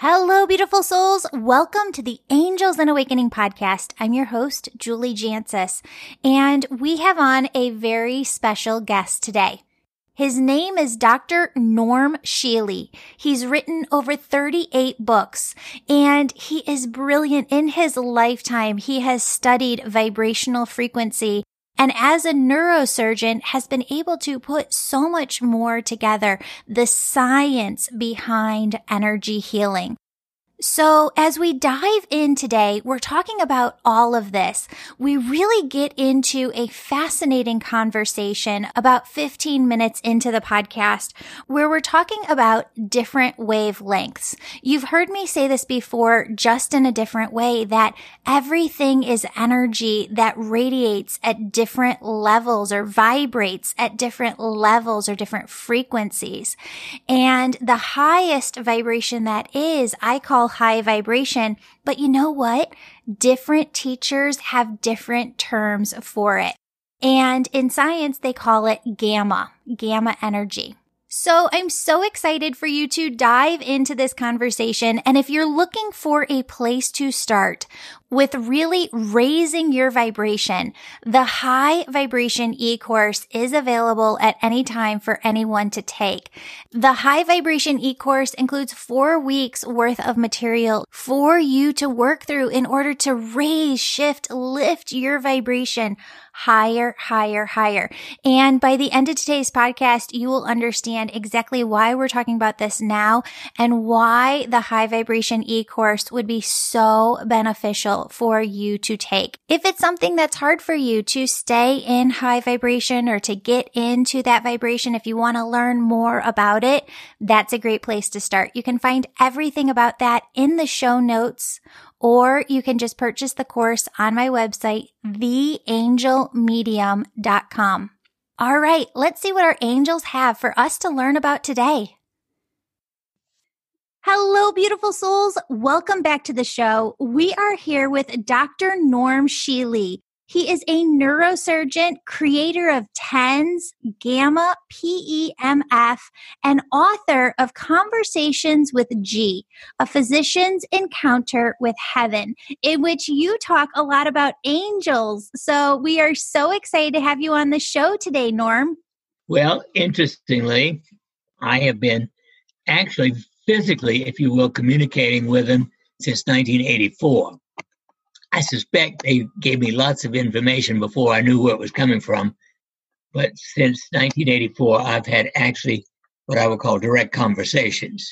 Hello, beautiful souls. Welcome to the Angels and Awakening podcast. I'm your host, Julie Jancius, and we have on a very special guest today. His name is Dr. Norm Shealy. He's written over 38 books, and he is brilliant. In his lifetime, he has studied vibrational frequency, and as a neurosurgeon has been able to put so much more together, the science behind energy healing. So as we dive in today, we're talking about all of this. We really get into a fascinating conversation about 15 minutes into the podcast where we're talking about different wavelengths. You've heard me say this before, just in a different way, that everything is energy that radiates at different levels or vibrates at different levels or different frequencies. And the highest vibration that is, I call high vibration, but you know what? Different teachers have different terms for it. And in science, they call it gamma energy. So I'm so excited for you to dive into this conversation. And if you're looking for a place to start with really raising your vibration, the High Vibration eCourse is available at any time for anyone to take. The High Vibration eCourse includes 4 weeks worth of material for you to work through in order to raise, shift, lift your vibration higher, higher, higher. And by the end of today's podcast, you will understand exactly why we're talking about this now and why the High Vibration eCourse would be so beneficial for you to take. If it's something that's hard for you to stay in high vibration or to get into that vibration, if you want to learn more about it, that's a great place to start. You can find everything about that in the show notes, or you can just purchase the course on my website, theangelmedium.com. All right, let's see what our angels have for us to learn about today. Hello, beautiful souls. Welcome back to the show. We are here with Dr. Norm Shealy. He is a neurosurgeon, creator of TENS, Gamma, PEMF, and author of Conversations with G, a physician's encounter with heaven, in which you talk a lot about angels. So we are so excited to have you on the show today, Norm. Well, interestingly, I have been actually physically, if you will, communicating with them since 1984. I suspect they gave me lots of information before I knew where it was coming from, but since 1984, I've had actually what I would call direct conversations.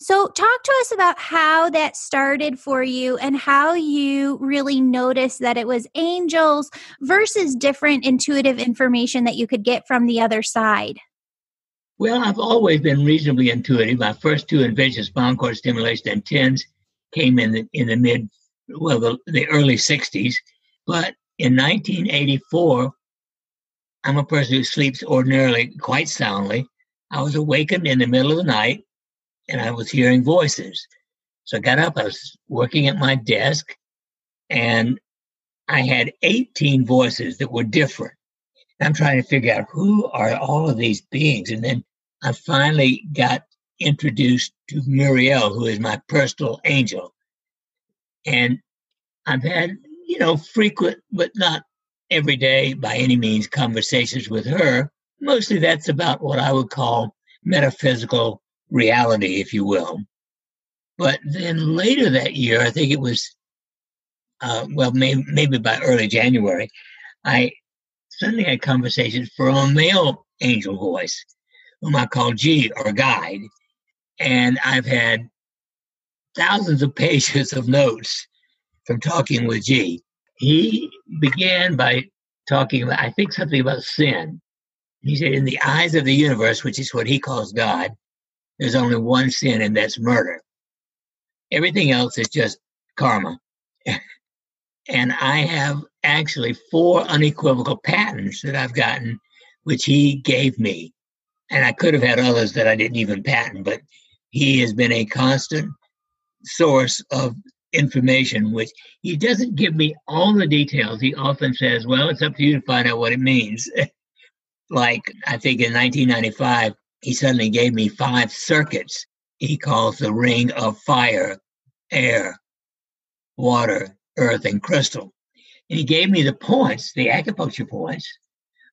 So talk to us about how that started for you and how you really noticed that it was angels versus different intuitive information that you could get from the other side. Well, I've always been reasonably intuitive. My first two inventions, Boncord Stimulation and TENS, came in the early 60s. But in 1984, I'm a person who sleeps ordinarily quite soundly. I was awakened in the middle of the night, and I was hearing voices. So I got up, I was working at my desk, and I had 18 voices that were different. I'm trying to figure out who are all of these beings. And then I finally got introduced to Muriel, who is my personal angel. And I've had, frequent, but not every day by any means, conversations with her. Mostly that's about what I would call metaphysical reality, if you will. But then later that year, I think it was, maybe by early January, I suddenly had conversations from a male angel voice, whom I call G, or guide. And I've had thousands of pages of notes from talking with G. He began by talking about, I think, something about sin. He said, in the eyes of the universe, which is what he calls God, there's only one sin, and that's murder. Everything else is just karma. And I have actually 4 unequivocal patents that I've gotten, which he gave me. And I could have had others that I didn't even patent, but he has been a constant source of information, which he doesn't give me all the details. He often says, well, it's up to you to find out what it means. Like, I think in 1995, he suddenly gave me 5 circuits he calls the ring of fire, air, water, earth, and crystal. And he gave me the points, the acupuncture points,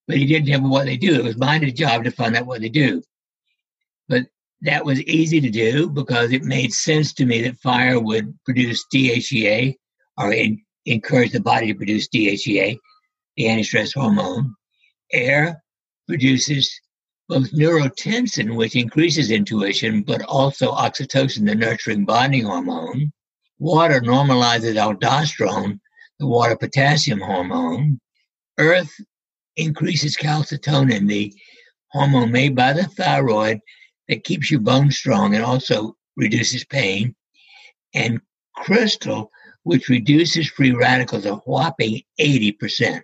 but he didn't tell me what they do. It was my job to find out what they do. But that was easy to do because it made sense to me that fire would produce DHEA or encourage the body to produce DHEA, the anti-stress hormone. Air produces both neurotensin, which increases intuition, but also oxytocin, the nurturing bonding hormone. Water normalizes aldosterone, the water potassium hormone. Earth increases calcitonin, the hormone made by the thyroid that keeps your bones strong and also reduces pain. And crystal, which reduces free radicals a whopping 80%.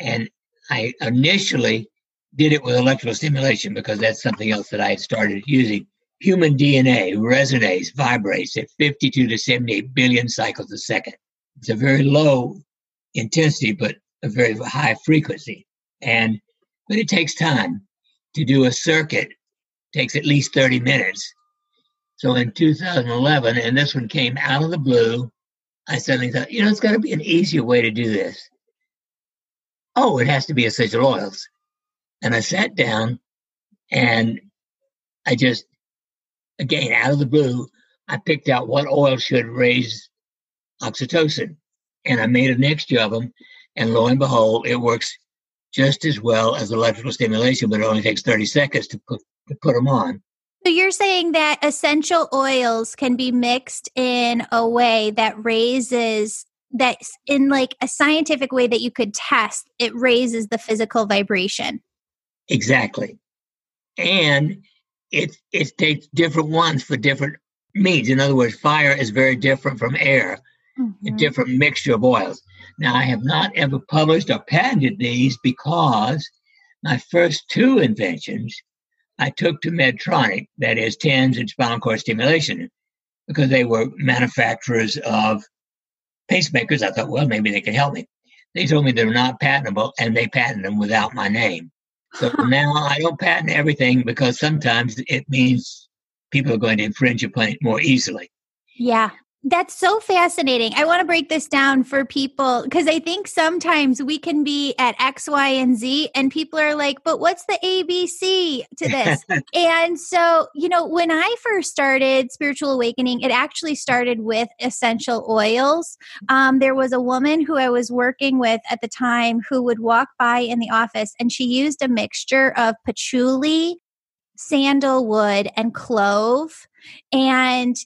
And I initially did it with electrical stimulation because that's something else that I had started using. Human DNA resonates, vibrates at 52 to 78 billion cycles a second. It's a very low intensity, but a very high frequency. But it takes time to do a circuit. It takes at least 30 minutes. So in 2011, and this one came out of the blue, I suddenly thought, it's got to be an easier way to do this. Oh, it has to be essential oils. And I sat down and I just, again, out of the blue, I picked out what oil should raise oxytocin. And I made a mixture of them. And lo and behold, it works just as well as electrical stimulation, but it only takes 30 seconds to put them on. So you're saying that essential oils can be mixed in a way that raises, that in like a scientific way that you could test, it raises the physical vibration. Exactly. And it takes different ones for different means. In other words, fire is very different from air, mm-hmm. A different mixture of oils. Now, I have not ever published or patented these because my first two inventions I took to Medtronic, that is TENS and Boncord Stimulation, because they were manufacturers of pacemakers. I thought, well, maybe they can help me. They told me they're not patentable, and they patented them without my name. So now I don't patent everything because sometimes it means people are going to infringe upon it more easily. Yeah. That's so fascinating. I want to break this down for people because I think sometimes we can be at X, Y, and Z and people are like, but what's the ABC to this? And so, when I first started Spiritual Awakening, it actually started with essential oils. There was a woman who I was working with at the time who would walk by in the office and she used a mixture of patchouli, sandalwood, and clove. And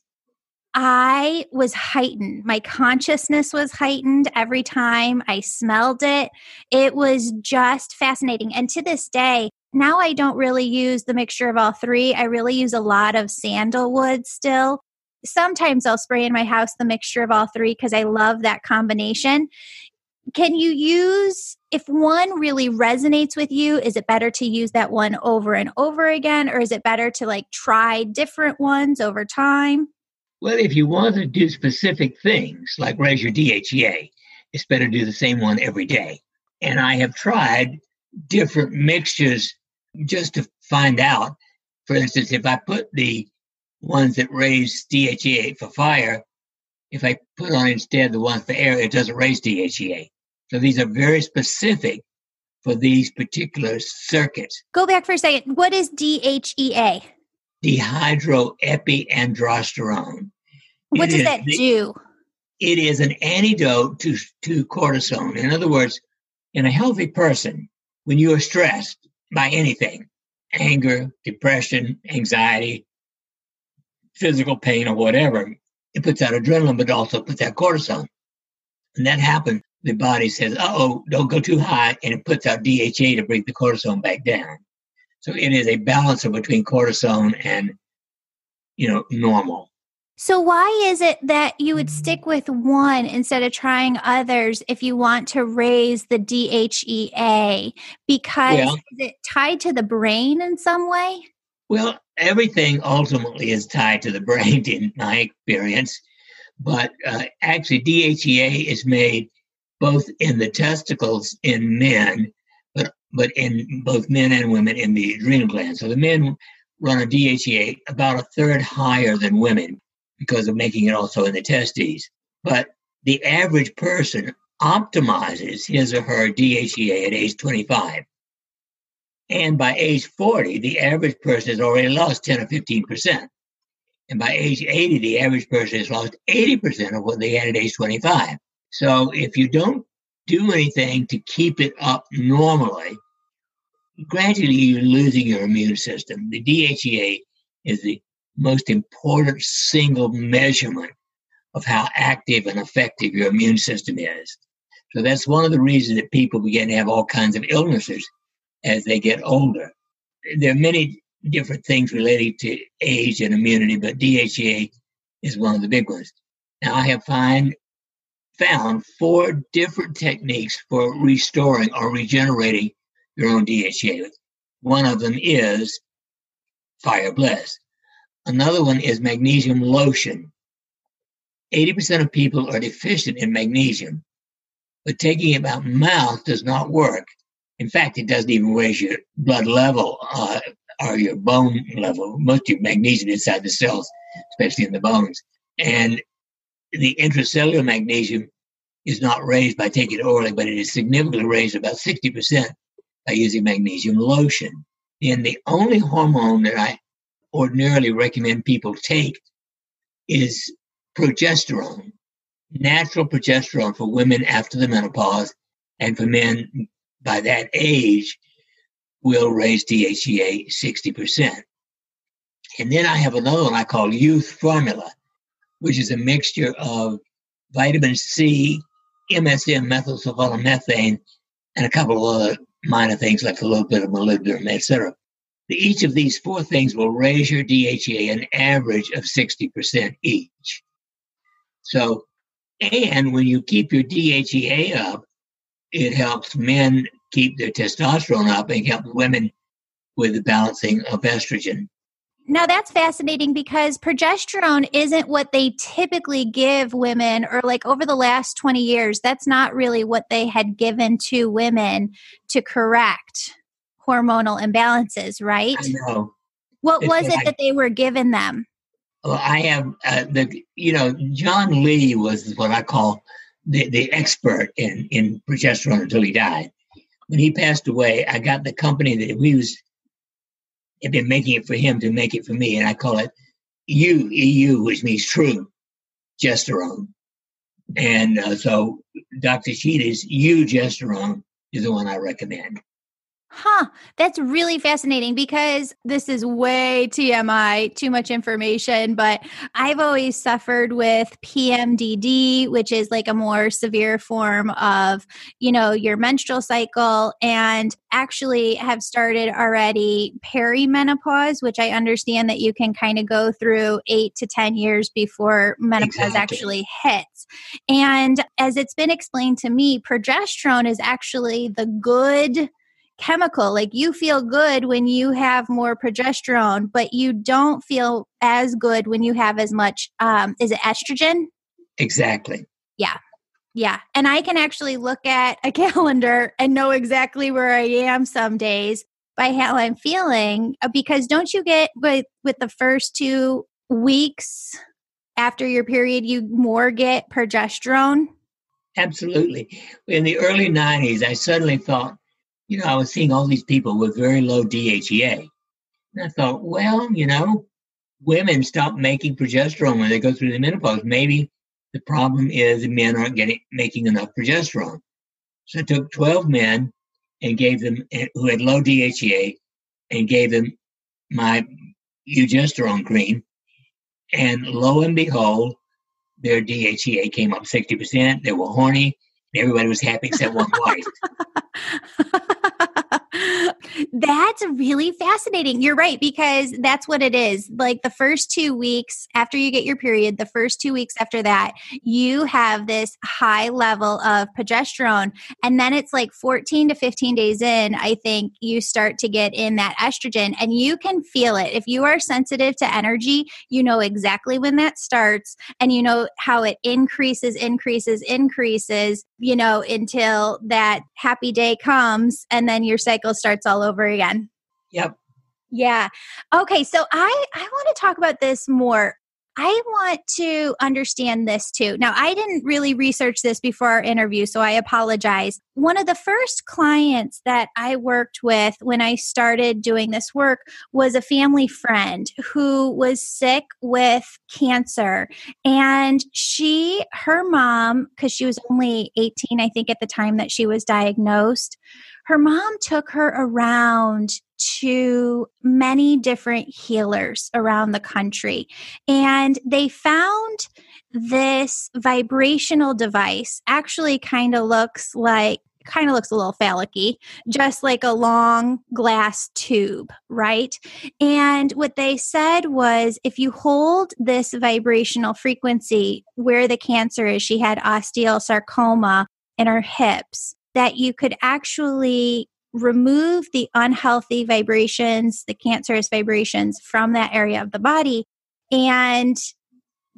I was heightened. My consciousness was heightened every time I smelled it. It was just fascinating. And to this day, now I don't really use the mixture of all three. I really use a lot of sandalwood still. Sometimes I'll spray in my house the mixture of all three because I love that combination. Can you use, if one really resonates with you, is it better to use that one over and over again? Or is it better to try different ones over time? Well, if you want to do specific things, like raise your DHEA, it's better to do the same one every day. And I have tried different mixtures just to find out. For instance, if I put the ones that raise DHEA for fire, if I put on instead the ones for air, it doesn't raise DHEA. So these are very specific for these particular circuits. Go back for a second. What is DHEA? Dehydroepiandrosterone. What does that do? It is an antidote to cortisone. In other words, in a healthy person, when you are stressed by anything, anger, depression, anxiety, physical pain or whatever, it puts out adrenaline, but also puts out cortisone. And that happens. The body says, don't go too high, and it puts out DHEA to bring the cortisone back down. So it is a balancer between cortisone and, normal. So why is it that you would stick with one instead of trying others if you want to raise the DHEA? Because is it tied to the brain in some way? Well, everything ultimately is tied to the brain in my experience. But actually DHEA is made both in the testicles in men, but in both men and women in the adrenal gland. So the men run a DHEA about a third higher than women because of making it also in the testes. But the average person optimizes his or her DHEA at age 25. And by age 40, the average person has already lost 10 or 15%. And by age 80, the average person has lost 80% of what they had at age 25. So if you don't do anything to keep it up normally, gradually you're losing your immune system. The DHEA is the most important single measurement of how active and effective your immune system is. So that's one of the reasons that people begin to have all kinds of illnesses as they get older. There are many different things related to age and immunity, but DHEA is one of the big ones. Now, I have found four different techniques for restoring or regenerating your own DHEA. One of them is fire bliss. Another one is magnesium lotion. 80% of people are deficient in magnesium, but taking it by mouth does not work. In fact, it doesn't even raise your blood level or your bone level. Most of your magnesium inside the cells, especially in the bones. And the intracellular magnesium is not raised by taking it orally, but it is significantly raised about 60% by using magnesium lotion. And the only hormone that I ordinarily recommend people take is progesterone, natural progesterone for women after the menopause, and for men by that age will raise DHEA 60%. And then I have another one I call youth formula, which is a mixture of vitamin C, MSM, methylsulfonylmethane, and a couple of other minor things like a little bit of molybdenum, etc. Each of these four things will raise your DHEA an average of 60% each. So, and when you keep your DHEA up, it helps men keep their testosterone up and helps women with the balancing of estrogen. Now, that's fascinating because progesterone isn't what they typically give women, or like over the last 20 years, that's not really what they had given to women to correct hormonal imbalances, right? I know. What was it that they were given them? Well, I have, John Lee was what I call the expert in progesterone until he died. When he passed away, I got the company that had been making it for him to make it for me, and I call it E-U, which means true gesteron. And so Dr. Shealy's E-U gesteron is the one I recommend. Huh. That's really fascinating because this is way TMI, too much information, but I've always suffered with PMDD, which is like a more severe form of, your menstrual cycle, and actually have started already perimenopause, which I understand that you can kind of go through 8 to 10 years before menopause actually hits. And as it's been explained to me, progesterone is actually the good chemical. Like you feel good when you have more progesterone, but you don't feel as good when you have as much, is it estrogen? Exactly. Yeah. Yeah. And I can actually look at a calendar and know exactly where I am some days by how I'm feeling, because don't you get with the first 2 weeks after your period, you more get progesterone? Absolutely. In the early 90s, I suddenly thought, I was seeing all these people with very low DHEA. And I thought, women stop making progesterone when they go through the menopause. Maybe the problem is men aren't making enough progesterone. So I took 12 men and gave them who had low DHEA and gave them my eugesterone cream. And lo and behold, their DHEA came up 60%. They were horny. And everybody was happy except one wife. That's really fascinating. You're right, because that's what it is. Like the first 2 weeks after you get your period, the first 2 weeks after that, you have this high level of progesterone. And then it's like 14 to 15 days in, I think you start to get in that estrogen and you can feel it. If you are sensitive to energy, you know exactly when that starts and you know how it increases, until that happy day comes and then your cycle starts all over again. Yep. Yeah. Okay. So I want to talk about this more. I want to understand this too. Now, I didn't really research this before our interview, so I apologize. One of the first clients that I worked with when I started doing this work was a family friend who was sick with cancer. And her mom, because she was only 18, I think, at the time that she was diagnosed, her mom took her around to many different healers around the country. And they found this vibrational device actually kind of looks a little phallic-y, just like a long glass tube, right? And what they said was, if you hold this vibrational frequency where the cancer is, she had osteosarcoma in her hips, that you could actually remove the unhealthy vibrations, the cancerous vibrations from that area of the body and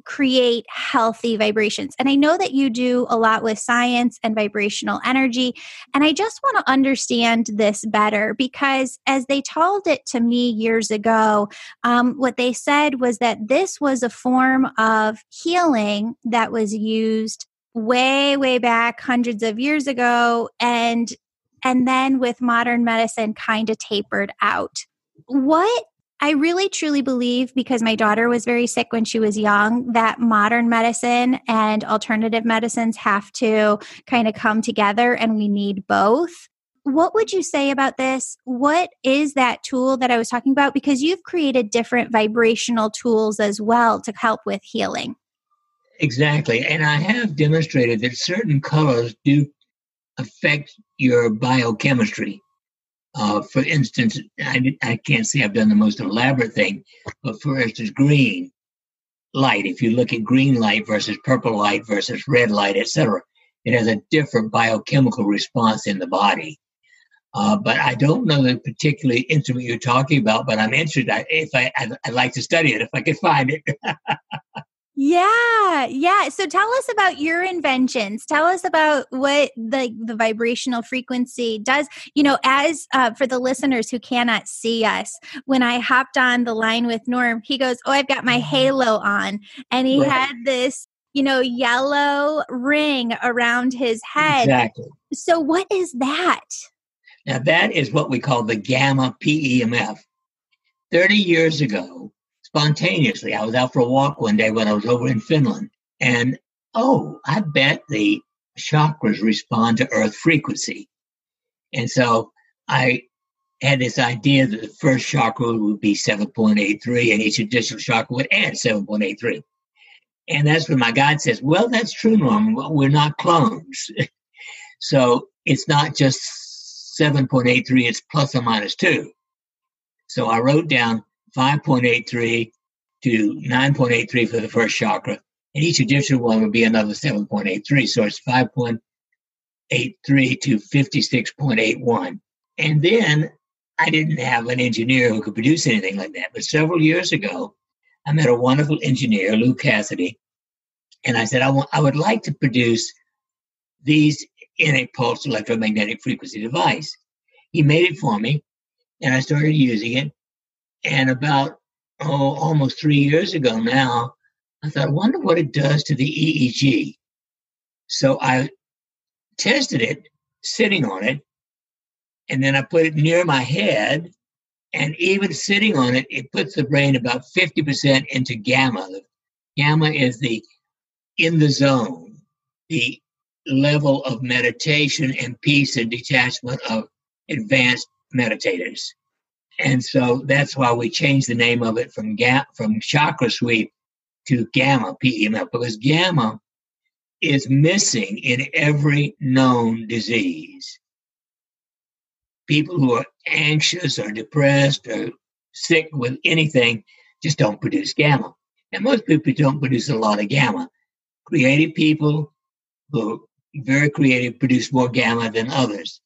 create healthy vibrations. And I know that you do a lot with science and vibrational energy. And I just want to understand this better because as they told it to me years ago, what they said was that this was a form of healing that was used way, way back hundreds of years ago. And then with modern medicine kind of tapered out. What I really truly believe, because my daughter was very sick when she was young, that modern medicine and alternative medicines have to kind of come together and we need both. What would you say about this? What is that tool that I was talking about? Because you've created different vibrational tools as well to help with healing. Exactly. And I have demonstrated that certain colors do affect your biochemistry. For instance, I can't say I've done the most elaborate thing, but for instance, green light, if you look at green light versus purple light versus red light, etc., it has a different biochemical response in the body. But I don't know the particular instrument you're talking about, but I'm interested. I'd like to study it if I could find it. Yeah. So tell us about your inventions. Tell us about what the vibrational frequency does. You know, as for the listeners who cannot see us, when I hopped on the line with Norm, he goes, "Oh, I've got my halo on." And he had this, yellow ring around his head. Exactly. So what is that? Now that is what we call the gamma PEMF. 30 years ago, spontaneously, I was out for a walk one day when I was over in Finland, and I bet the chakras respond to earth frequency. And so I had this idea that the first chakra would be 7.83 and each additional chakra would add 7.83. And that's when my guide says, "Well, that's true, Norm. We're not clones." So it's not just 7.83, it's plus or minus 2. So I wrote down 5.83 to 9.83 for the first chakra, and each additional one would be another 7.83. So it's 5.83 to 56.81. And then I didn't have an engineer who could produce anything like that. But several years ago, I met a wonderful engineer, Lou Cassidy, and I said, I would like to produce these in a pulsed electromagnetic frequency device. He made it for me, and I started using it. And about, almost 3 years ago now, I thought, I wonder what it does to the EEG. So I tested it, sitting on it, and then I put it near my head, and even sitting on it, it puts the brain about 50% into gamma. Gamma is in the zone, the level of meditation and peace and detachment of advanced meditators. And so that's why we changed the name of it from Chakra Sweep to Gamma PEMF, because gamma is missing in every known disease. People who are anxious or depressed or sick with anything just don't produce gamma. And most people don't produce a lot of gamma. Creative people who are very creative produce more gamma than others.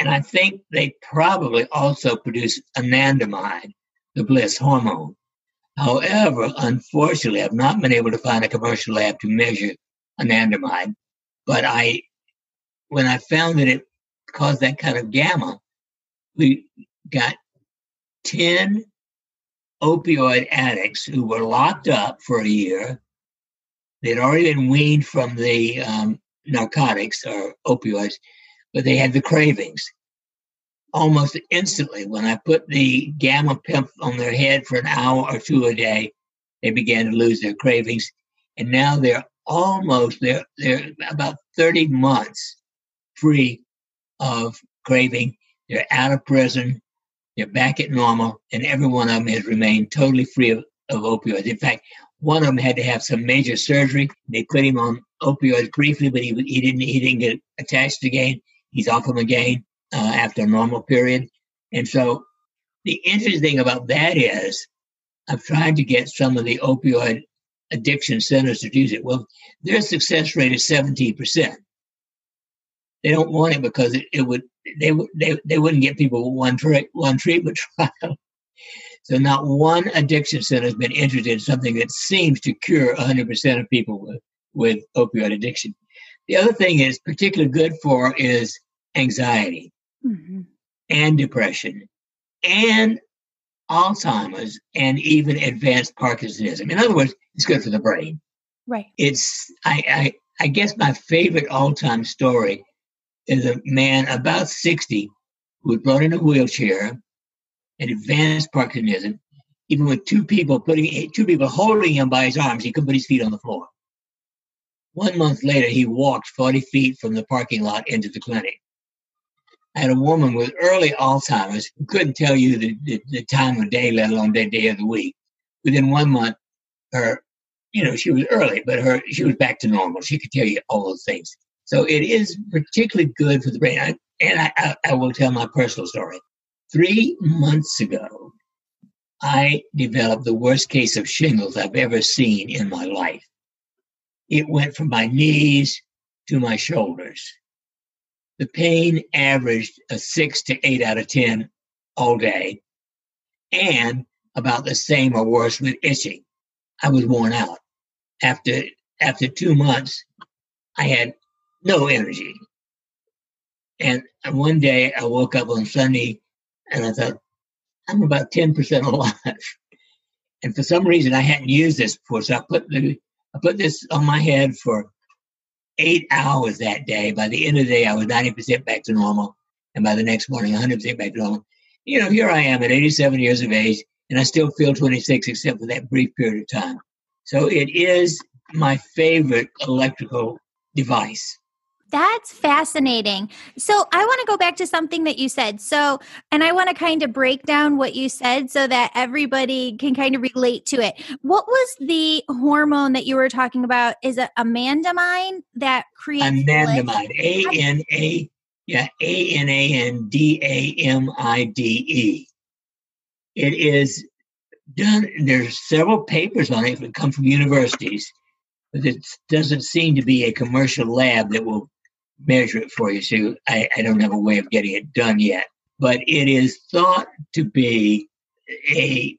And I think they probably also produce anandamide, the bliss hormone. However, unfortunately, I've not been able to find a commercial lab to measure anandamide. But when I found that it caused that kind of gamma, we got 10 opioid addicts who were locked up for a year. They'd already been weaned from the narcotics or opioids, but they had the cravings. Almost instantly, when I put the gamma pimp on their head for an hour or two a day, they began to lose their cravings. And now they're almost, they're about 30 months free of craving. They're out of prison. They're back at normal. And every one of them has remained totally free of opioids. In fact, one of them had to have some major surgery. They put him on opioids briefly, but he didn't get attached again. He's off them again after a normal period. And so the interesting thing about that is I've tried to get some of the opioid addiction centers to use it. Well, their success rate is 17%. They don't want it because they wouldn't get people one treatment trial. So not one addiction center has been interested in something that seems to cure 100% of people with opioid addiction. The other thing is particularly good for is anxiety and depression and Alzheimer's and even advanced Parkinsonism. In other words, it's good for the brain. Right. It's I guess my favorite all-time story is a man about 60 who was brought in a wheelchair and advanced Parkinsonism, even with two people holding him by his arms. He couldn't put his feet on the floor. 1 month later, he walked 40 feet from the parking lot into the clinic. I had a woman with early Alzheimer's who couldn't tell you the time of day, let alone the day of the week. Within 1 month, she was early, but she was back to normal. She could tell you all those things. So it is particularly good for the brain. I will tell my personal story. 3 months ago, I developed the worst case of shingles I've ever seen in my life. It went from my knees to my shoulders. The pain averaged a 6 to 8 out of 10 all day, and about the same or worse with itching. I was worn out. After 2 months, I had no energy. And one day I woke up on Sunday and I thought, I'm about 10% alive. And for some reason I hadn't used this before, so I put this on my head for 8 hours that day. By the end of the day, I was 90% back to normal. And by the next morning, 100% back to normal. You know, here I am at 87 years of age, and I still feel 26, except for that brief period of time. So it is my favorite electrical device. That's fascinating. So I want to go back to something that you said. So, and I want to kind of break down what you said so that everybody can kind of relate to it. What was the hormone that you were talking about? Is it anandamide that creates? Anandamide. A-N-A-N-D-A-M-I-D-E. It is done. There's several papers on it that come from universities, but it doesn't seem to be a commercial lab that will measure it for you. So I don't have a way of getting it done yet. But it is thought to be a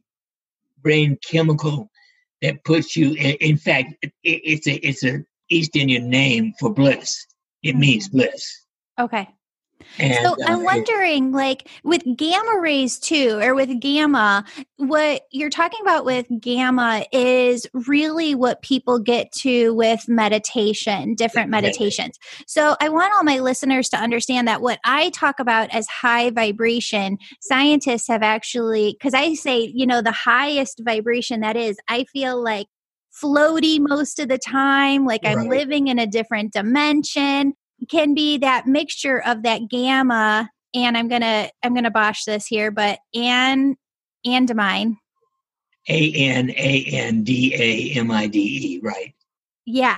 brain chemical that puts you. In fact, it's a East Indian name for bliss. It means bliss. Okay. And, so I'm wondering, with gamma rays too, or with gamma, what you're talking about with gamma is really what people get to with meditation, different meditations. So I want all my listeners to understand that what I talk about as high vibration, scientists have actually, because I say, the highest vibration that is, I feel like floaty most of the time, I'm living in a different dimension. Can be that mixture of that gamma, and I'm gonna bosh this here, but anandamide. A-N-A-N-D-A-M-I-D-E, right. Yeah.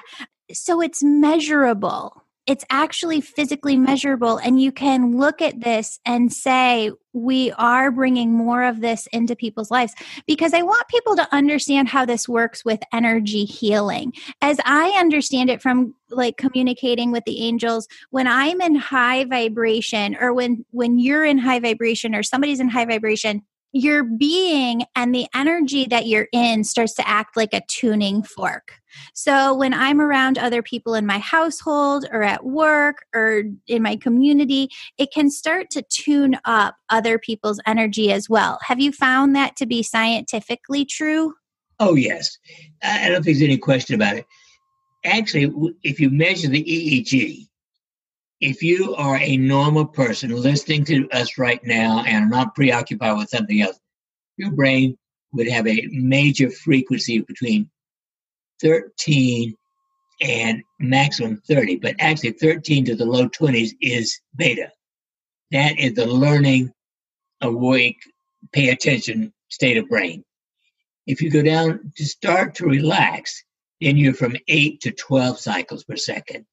So it's measurable. It's actually physically measurable, and you can look at this and say, we are bringing more of this into people's lives, because I want people to understand how this works with energy healing. As I understand it from communicating with the angels, when I'm in high vibration, or when you're in high vibration or somebody's in high vibration, your being and the energy that you're in starts to act like a tuning fork. So when I'm around other people in my household or at work or in my community, it can start to tune up other people's energy as well. Have you found that to be scientifically true? Oh, yes. I don't think there's any question about it. Actually, if you measure the EEG, if you are a normal person listening to us right now and not preoccupied with something else, your brain would have a major frequency between 13 and maximum 30, but actually 13 to the low 20s is beta. That is the learning, awake, pay attention state of brain. If you go down to start to relax, then you're from 8 to 12 cycles per second.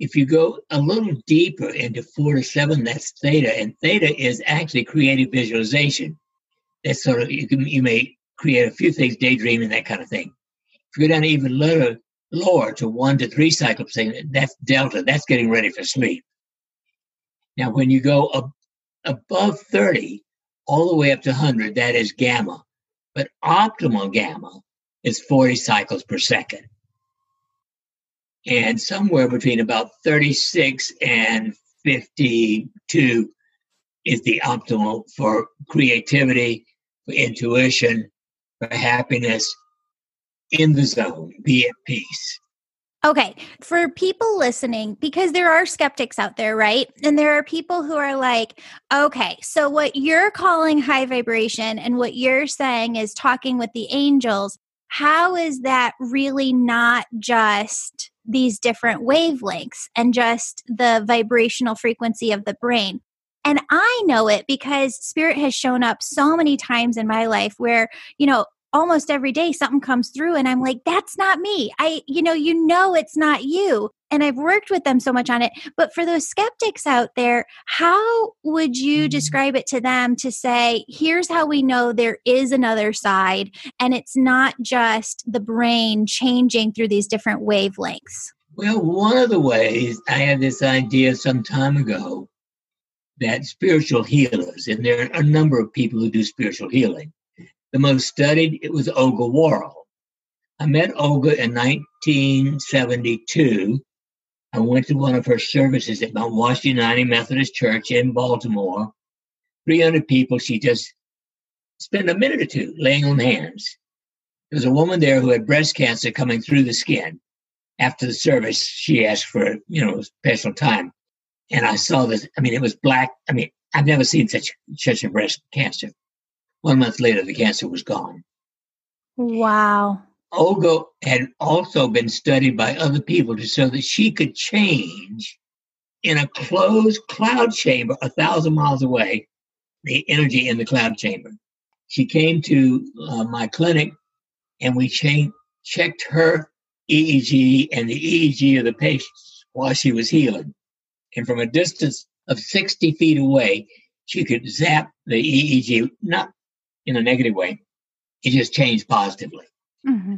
If you go a little deeper into 4 to 7, that's theta. And theta is actually creative visualization. That's sort of, you may create a few things, daydreaming, that kind of thing. If you go down even lower to 1 to 3 cycles per second, that's delta. That's getting ready for sleep. Now, when you go above 30, all the way up to 100, that is gamma. But optimal gamma is 40 cycles per second. And somewhere between about 36 and 52 is the optimal for creativity, for intuition, for happiness, in the zone, be at peace. Okay. For people listening, because there are skeptics out there, right? And there are people who are like, okay, so what you're calling high vibration and what you're saying is talking with the angels. How is that really not just these different wavelengths and just the vibrational frequency of the brain? And I know it because spirit has shown up so many times in my life where, almost every day something comes through and I'm like, that's not me. I it's not you. And I've worked with them so much on it. But for those skeptics out there, how would you describe it to them to say, here's how we know there is another side and it's not just the brain changing through these different wavelengths? Well, one of the ways, I had this idea some time ago that spiritual healers, and there are a number of people who do spiritual healing, the most studied, it was Olga Worrall. I met Olga in 1972. I went to one of her services at Mount Washington United Methodist Church in Baltimore. 300 people, she just spent a minute or two laying on hands. There was a woman there who had breast cancer coming through the skin. After the service, she asked for, special time. And I saw this. It was black. I've never seen such a breast cancer. 1 month later, the cancer was gone. Wow. Olga had also been studied by other people so that she could change in a closed cloud chamber 1,000 miles away, the energy in the cloud chamber. She came to my clinic and we checked her EEG and the EEG of the patients while she was healing. And from a distance of 60 feet away, she could zap the EEG, not in a negative way, it just changed positively. Mm-hmm.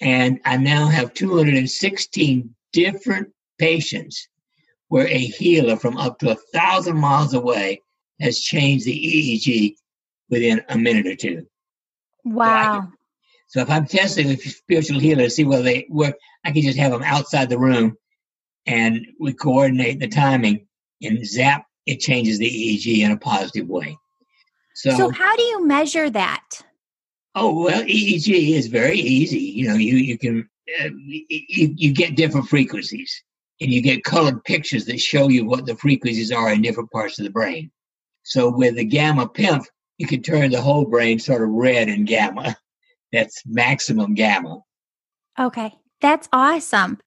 And I now have 216 different patients where a healer from up to 1,000 miles away has changed the EEG within a minute or two. Wow. So if I'm testing a spiritual healer to see whether they work, I can just have them outside the room and we coordinate the timing and zap, it changes the EEG in a positive way. So how do you measure that? Oh, well, EEG is very easy. You can you get different frequencies and you get colored pictures that show you what the frequencies are in different parts of the brain. So with the gamma PEMF, you can turn the whole brain sort of red in gamma. That's maximum gamma. Okay, that's awesome.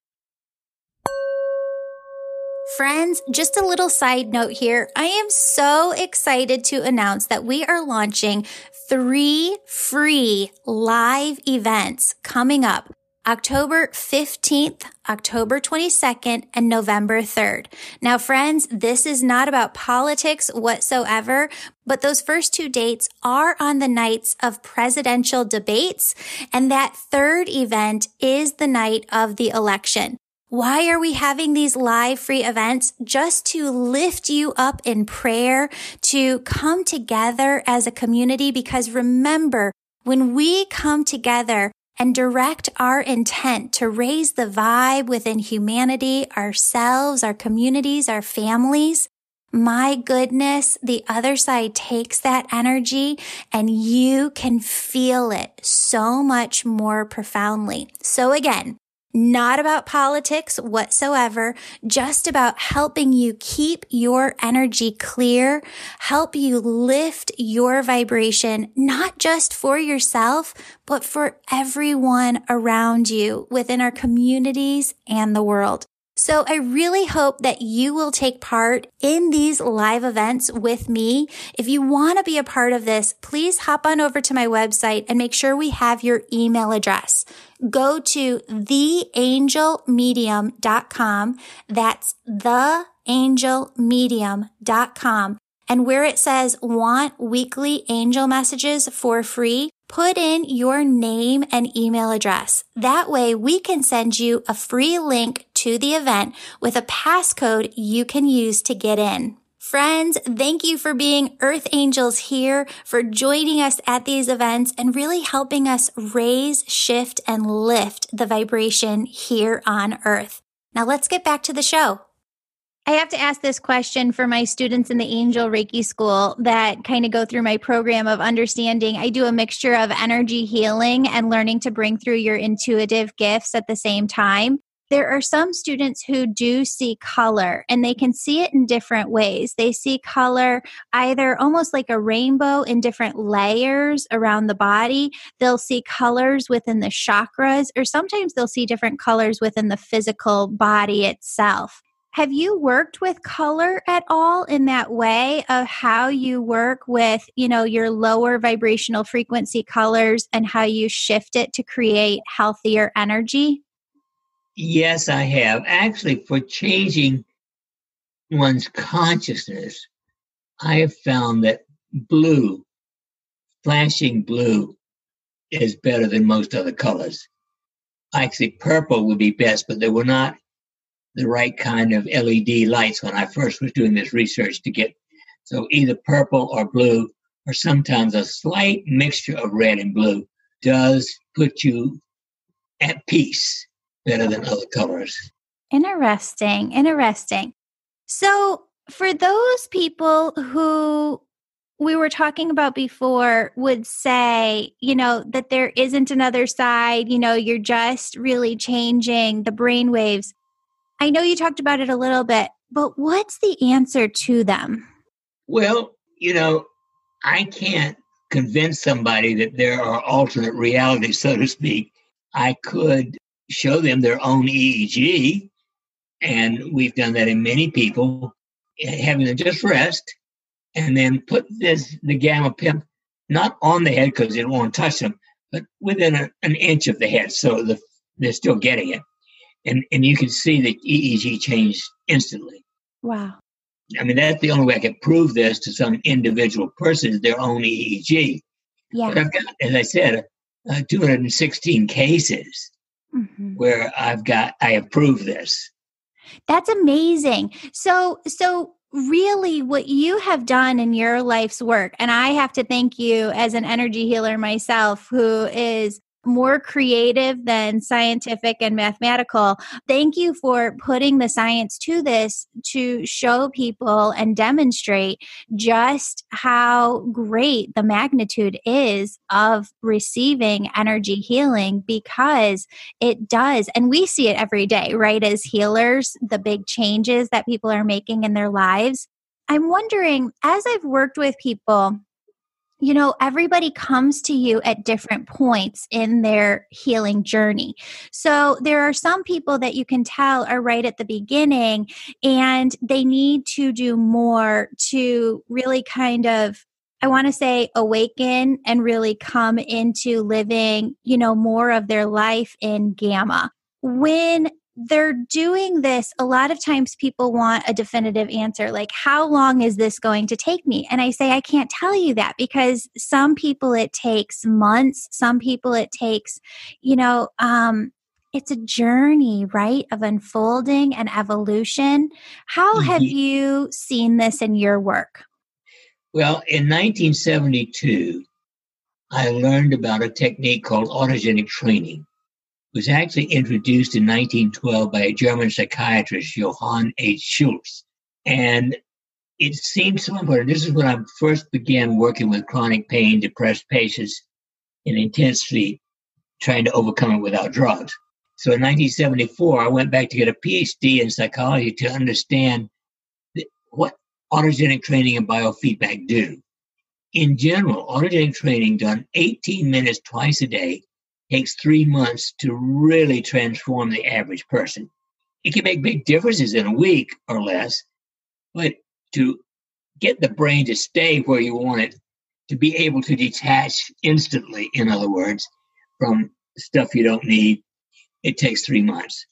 Friends, just a little side note here. I am so excited to announce that we are launching 3 free live events coming up October 15th, October 22nd, and November 3rd. Now, friends, this is not about politics whatsoever, but those first 2 dates are on the nights of presidential debates, and that third event is the night of the election. Why are we having these live free events? Just to lift you up in prayer, to come together as a community. Because remember, when we come together and direct our intent to raise the vibe within humanity, ourselves, our communities, our families, my goodness, the other side takes that energy and you can feel it so much more profoundly. So again, not about politics whatsoever, just about helping you keep your energy clear, help you lift your vibration, not just for yourself, but for everyone around you within our communities and the world. So I really hope that you will take part in these live events with me. If you want to be a part of this, please hop on over to my website and make sure we have your email address. Go to theangelmedium.com. That's theangelmedium.com. And where it says want weekly angel messages for free, put in your name and email address. That way we can send you a free link to the event with a passcode you can use to get in. Friends, thank you for being Earth Angels here, for joining us at these events and really helping us raise, shift, and lift the vibration here on Earth. Now let's get back to the show. I have to ask this question for my students in the Angel Reiki School that kind of go through my program of understanding. I do a mixture of energy healing and learning to bring through your intuitive gifts at the same time. There are some students who do see color and they can see it in different ways. They see color either almost like a rainbow in different layers around the body. They'll see colors within the chakras, or sometimes they'll see different colors within the physical body itself. Have you worked with color at all in that way of how you work with, your lower vibrational frequency colors and how you shift it to create healthier energy? Yes, I have. Actually, for changing one's consciousness, I have found that blue, flashing blue, is better than most other colors. Actually, purple would be best, but there were not the right kind of LED lights when I first was doing this research to get. So either purple or blue, or sometimes a slight mixture of red and blue, does put you at peace better than other colors. Interesting. So for those people who we were talking about before would say, that there isn't another side, you're just really changing the brainwaves. I know you talked about it a little bit, but what's the answer to them? Well, I can't convince somebody that there are alternate realities, so to speak. I could show them their own EEG, and we've done that in many people, having them just rest, and then put the gamma PEMF not on the head because it won't touch them, but within an inch of the head, so they're still getting it. And you can see the EEG change instantly. Wow. I mean, that's the only way I can prove this to some individual person is their own EEG. Yeah. But I've got, as I said, 216 cases where I have proved this. That's amazing. So really what you have done in your life's work, and I have to thank you as an energy healer myself who is more creative than scientific and mathematical. Thank you for putting the science to this to show people and demonstrate just how great the magnitude is of receiving energy healing, because it does. And we see it every day, right? As healers, the big changes that people are making in their lives. I'm wondering, as I've worked with people, everybody comes to you at different points in their healing journey. So there are some people that you can tell are right at the beginning and they need to do more to really kind of, I want to say, awaken and really come into living, more of their life in gamma. When they're doing this, a lot of times people want a definitive answer, like, how long is this going to take me? And I say, I can't tell you that, because some people it takes months, some people it takes, it's a journey, right, of unfolding and evolution. How have you seen this in your work? Well, in 1972, I learned about a technique called autogenic training. It was actually introduced in 1912 by a German psychiatrist, Johann H. Schultz. And it seemed somewhere, this is when I first began working with chronic pain, depressed patients, and intensely trying to overcome it without drugs. So in 1974, I went back to get a PhD in psychology to understand what autogenic training and biofeedback do. In general, autogenic training done 18 minutes twice a day takes 3 months to really transform the average person. It can make big differences in a week or less, but to get the brain to stay where you want it, to be able to detach instantly, in other words, from stuff you don't need, it takes 3 months.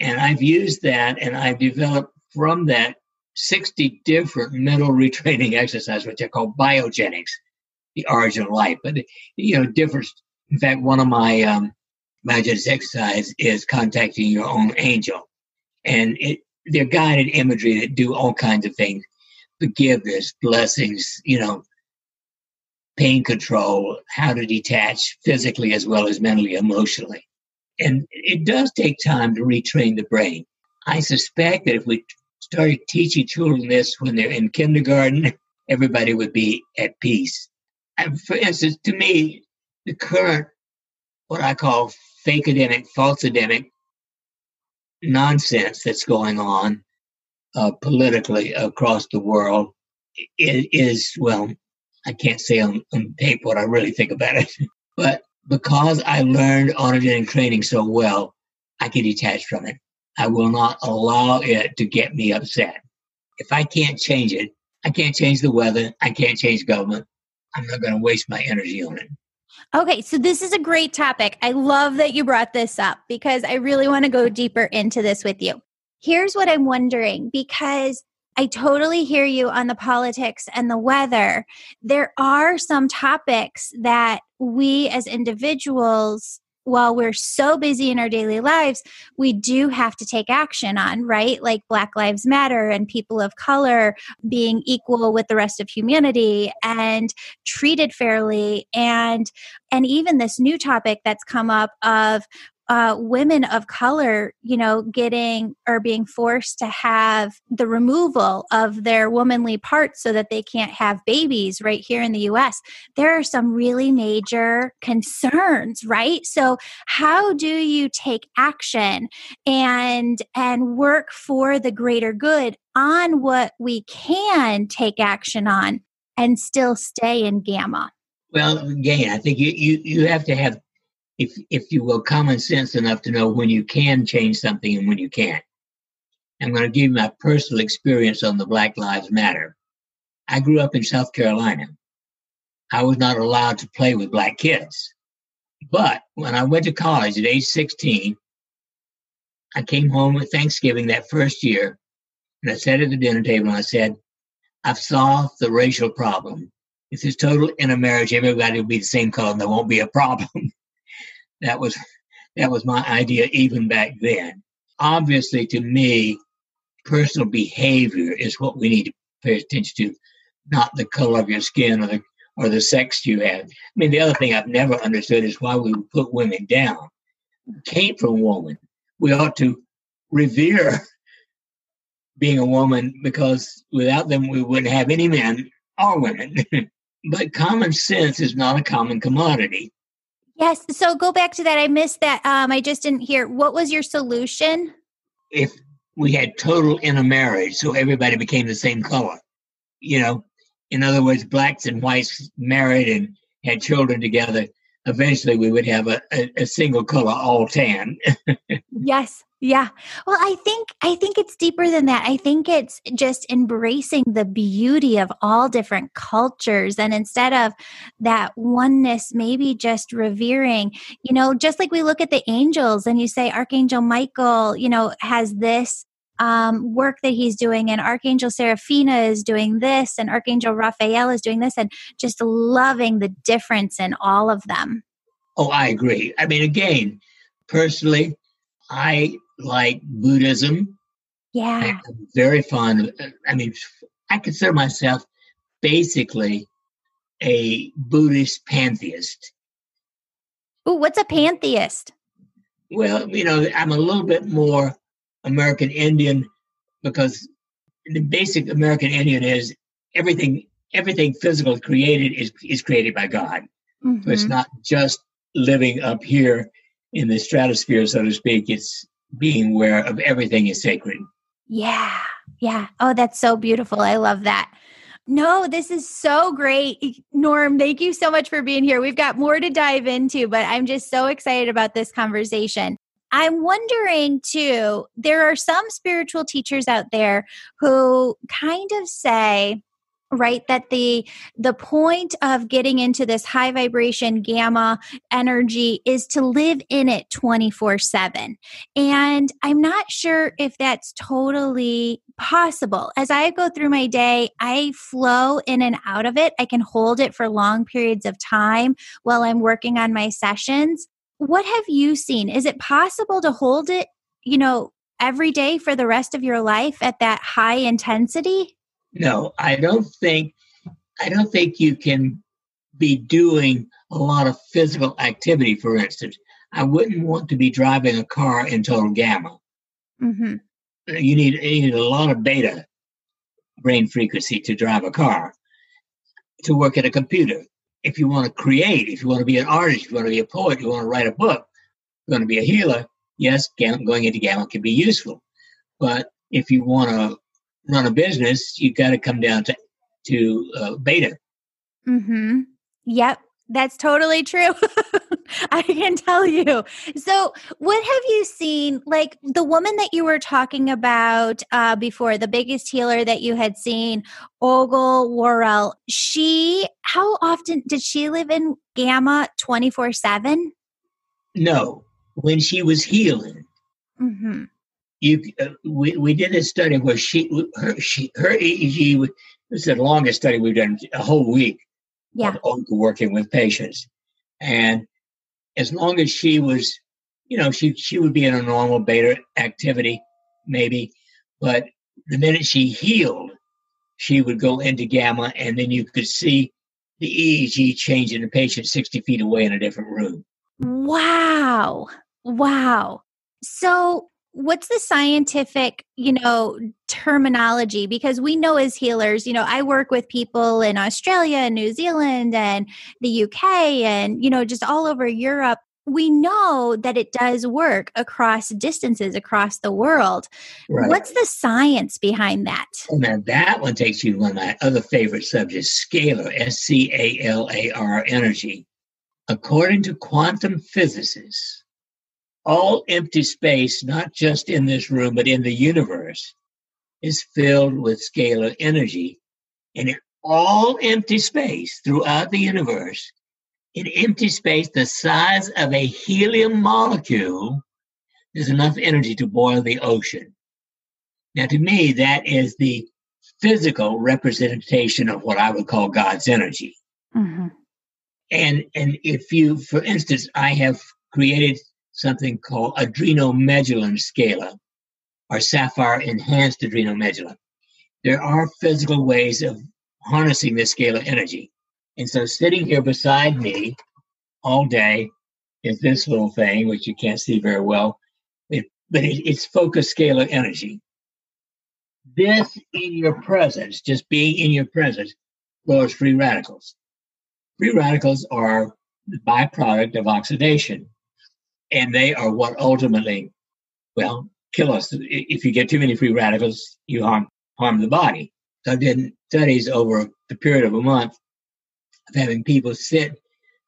And I've used that, and I've developed from that 60 different mental retraining exercises, which are called biogenics, the origin of life. But, you know, different. In fact, one of my biogenics exercises is contacting your own angel. And they're guided imagery that do all kinds of things. Forgiveness, blessings, you know, pain control, how to detach physically as well as mentally, emotionally. And it does take time to retrain the brain. I suspect that if we started teaching children this when they're in kindergarten, everybody would be at peace. And for instance, to me, the current, what I call fake-ademic, false-ademic nonsense that's going on politically across the world is, well, I can't say on tape what I really think about it, but because I learned autogenic training so well, I can detach from it. I will not allow it to get me upset. If I can't change it, I can't change the weather, I can't change government, I'm not going to waste my energy on it. Okay, so this is a great topic. I love that you brought this up because I really want to go deeper into this with you. Here's what I'm wondering, because I totally hear you on the politics and the weather. There are some topics that we as individuals, while we're so busy in our daily lives, we do have to take action on, right? Like Black Lives Matter and people of color being equal with the rest of humanity and treated fairly. And even this new topic that's come up of women of color, you know, getting or being forced to have the removal of their womanly parts so that they can't have babies right here in the U.S. There are some really major concerns, right? So how do you take action and work for the greater good on what we can take action on and still stay in gamma? Well, again, I think you have to have, if you will, common sense enough to know when you can change something and when you can't. I'm going to give you my personal experience on the Black Lives Matter. I grew up in South Carolina. I was not allowed to play with black kids. But when I went to college at age 16, I came home at Thanksgiving that first year, and I sat at the dinner table and I said, I've solved the racial problem. If there's total intermarriage, everybody will be the same color and there won't be a problem. That was my idea even back then. Obviously, to me, personal behavior is what we need to pay attention to, not the color of your skin or the sex you have. I mean, the other thing I've never understood is why we put women down. It came from a woman. We ought to revere being a woman because without them, we wouldn't have any men or women. But common sense is not a common commodity. Yes. So go back to that. I missed that. I just didn't hear. What was your solution? If we had total intermarriage, so everybody became the same color, you know, in other words, blacks and whites married and had children together, eventually we would have a single color, all tan. Yes. Yeah. Well, I think it's deeper than that. I think it's just embracing the beauty of all different cultures. And instead of that oneness, maybe just revering, you know, just like we look at the angels and you say, Archangel Michael, you know, has this work that he's doing, and Archangel Serafina is doing this, and Archangel Raphael is doing this, and just loving the difference in all of them. Oh, I agree. I mean, again, personally, I like Buddhism. Yeah. I'm very fond of it. I mean, I consider myself basically a Buddhist pantheist. Oh, what's a pantheist? Well, you know, I'm a little bit more American Indian because the basic American Indian is everything physical created is created by God. Mm-hmm. So it's not just living up here in the stratosphere, so to speak. It's being aware of everything is sacred. Yeah. Yeah. Oh, that's so beautiful. I love that. No, this is so great. Norm, thank you so much for being here. We've got more to dive into, but I'm just so excited about this conversation. I'm wondering too, there are some spiritual teachers out there who kind of say, right, that the point of getting into this high vibration gamma energy is to live in it 24/7. And I'm not sure if that's totally possible. As I go through my day, I flow in and out of it. I can hold it for long periods of time while I'm working on my sessions. What have you seen? Is it possible to hold it, you know, every day for the rest of your life at that high intensity? No, I don't think you can be doing a lot of physical activity, for instance. I wouldn't want to be driving a car in total gamma. Mm-hmm. You need a lot of beta brain frequency to drive a car, to work at a computer. If you want to create, if you want to be an artist, if you want to be a poet, you want to write a book, you want to be a healer, yes, going into gamma can be useful. But if you want to run a business, you've got to come down to beta. Mm-hmm. Yep. That's totally true. I can tell you. So what have you seen, like the woman that you were talking about before, the biggest healer that you had seen, Olga Worrall, how often did she live in gamma 24/7? No, when she was healing. Mm-hmm. We did a study where her EEG, this is the longest study we've done, a whole week, yeah, of Olga working with patients. And as long as she was, you know, she would be in a normal beta activity, maybe, but the minute she healed, she would go into gamma, and then you could see the EEG change in the patient 60 feet away in a different room. Wow. So what's the scientific, you know, terminology? Because we know as healers, you know, I work with people in Australia and New Zealand and the UK and, you know, just all over Europe. We know that it does work across distances, across the world. Right. What's the science behind that? Oh, now that one takes you to one of my other favorite subjects, scalar, S-C-A-L-A-R, energy. According to quantum physicists, all empty space, not just in this room, but in the universe, is filled with scalar energy. And in all empty space throughout the universe, in empty space the size of a helium molecule, there's enough energy to boil the ocean. Now, to me, that is the physical representation of what I would call God's energy. Mm-hmm. And if you, for instance, I have created something called adrenomedullin scalar or Sapphire Enhanced Adrenomedullin. There are physical ways of harnessing this scalar energy. And so sitting here beside me all day is this little thing, which you can't see very well, but it's focused scalar energy. This in your presence, just being in your presence, lowers free radicals. Free radicals are the byproduct of oxidation. And they are what ultimately, well, kill us. If you get too many free radicals, you harm the body. So I've done studies over the period of a month of having people sit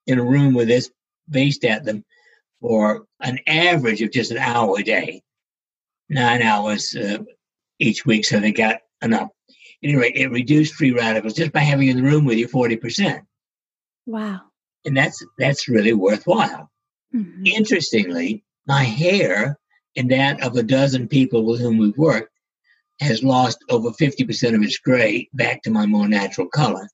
in a room with this based at them for an average of just an hour a day, 9 hours each week, so they got enough. Anyway, it reduced free radicals just by having in the room with you 40%. Wow. And that's really worthwhile. Mm-hmm. Interestingly, my hair and that of a dozen people with whom we've worked has lost over 50% of its gray back to my more natural color.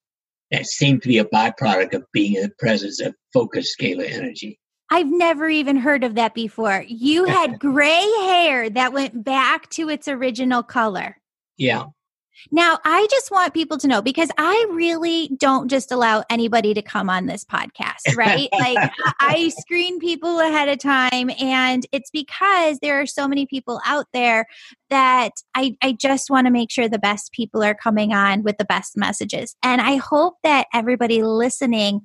That seemed to be a byproduct of being in the presence of focused scalar energy. I've never even heard of that before. You had gray hair that went back to its original color. Yeah. Now, I just want people to know, because I really don't just allow anybody to come on this podcast, right? Like, I screen people ahead of time, and it's because there are so many people out there that I just want to make sure the best people are coming on with the best messages. And I hope that everybody listening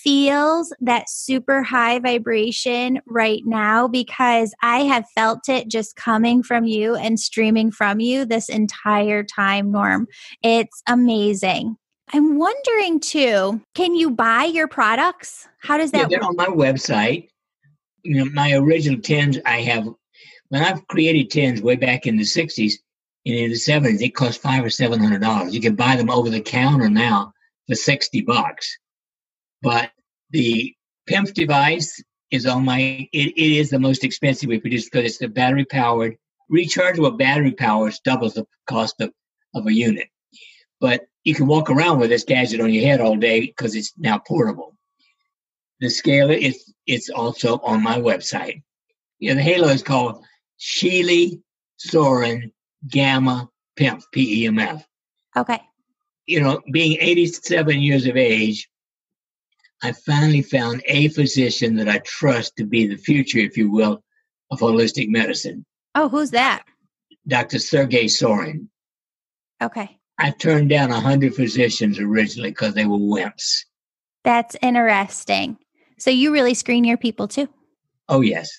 feels that super high vibration right now, because I have felt it just coming from you and streaming from you this entire time, Norm. It's amazing. I'm wondering too, can you buy your products? How does that work? On my website, you know, my original TENS I have, when I've created TENS way back in the 60s and in the 70s, it cost $500 or $700. You can buy them over the counter now for $60. But the PEMF device is on my, it is the most expensive we produce because it's the battery powered, rechargeable battery powers doubles the cost of a unit. But you can walk around with this gadget on your head all day because it's now portable. The scalar is, it's also on my website. You know, the halo is called Shealy Soren Gamma PEMF, P-E-M-F. Okay. You know, being 87 years of age, I finally found a physician that I trust to be the future, if you will, of holistic medicine. Oh, who's that? Dr. Sergei Sorin. Okay. I turned down 100 physicians originally because they were wimps. That's interesting. So you really screen your people too? Oh, yes.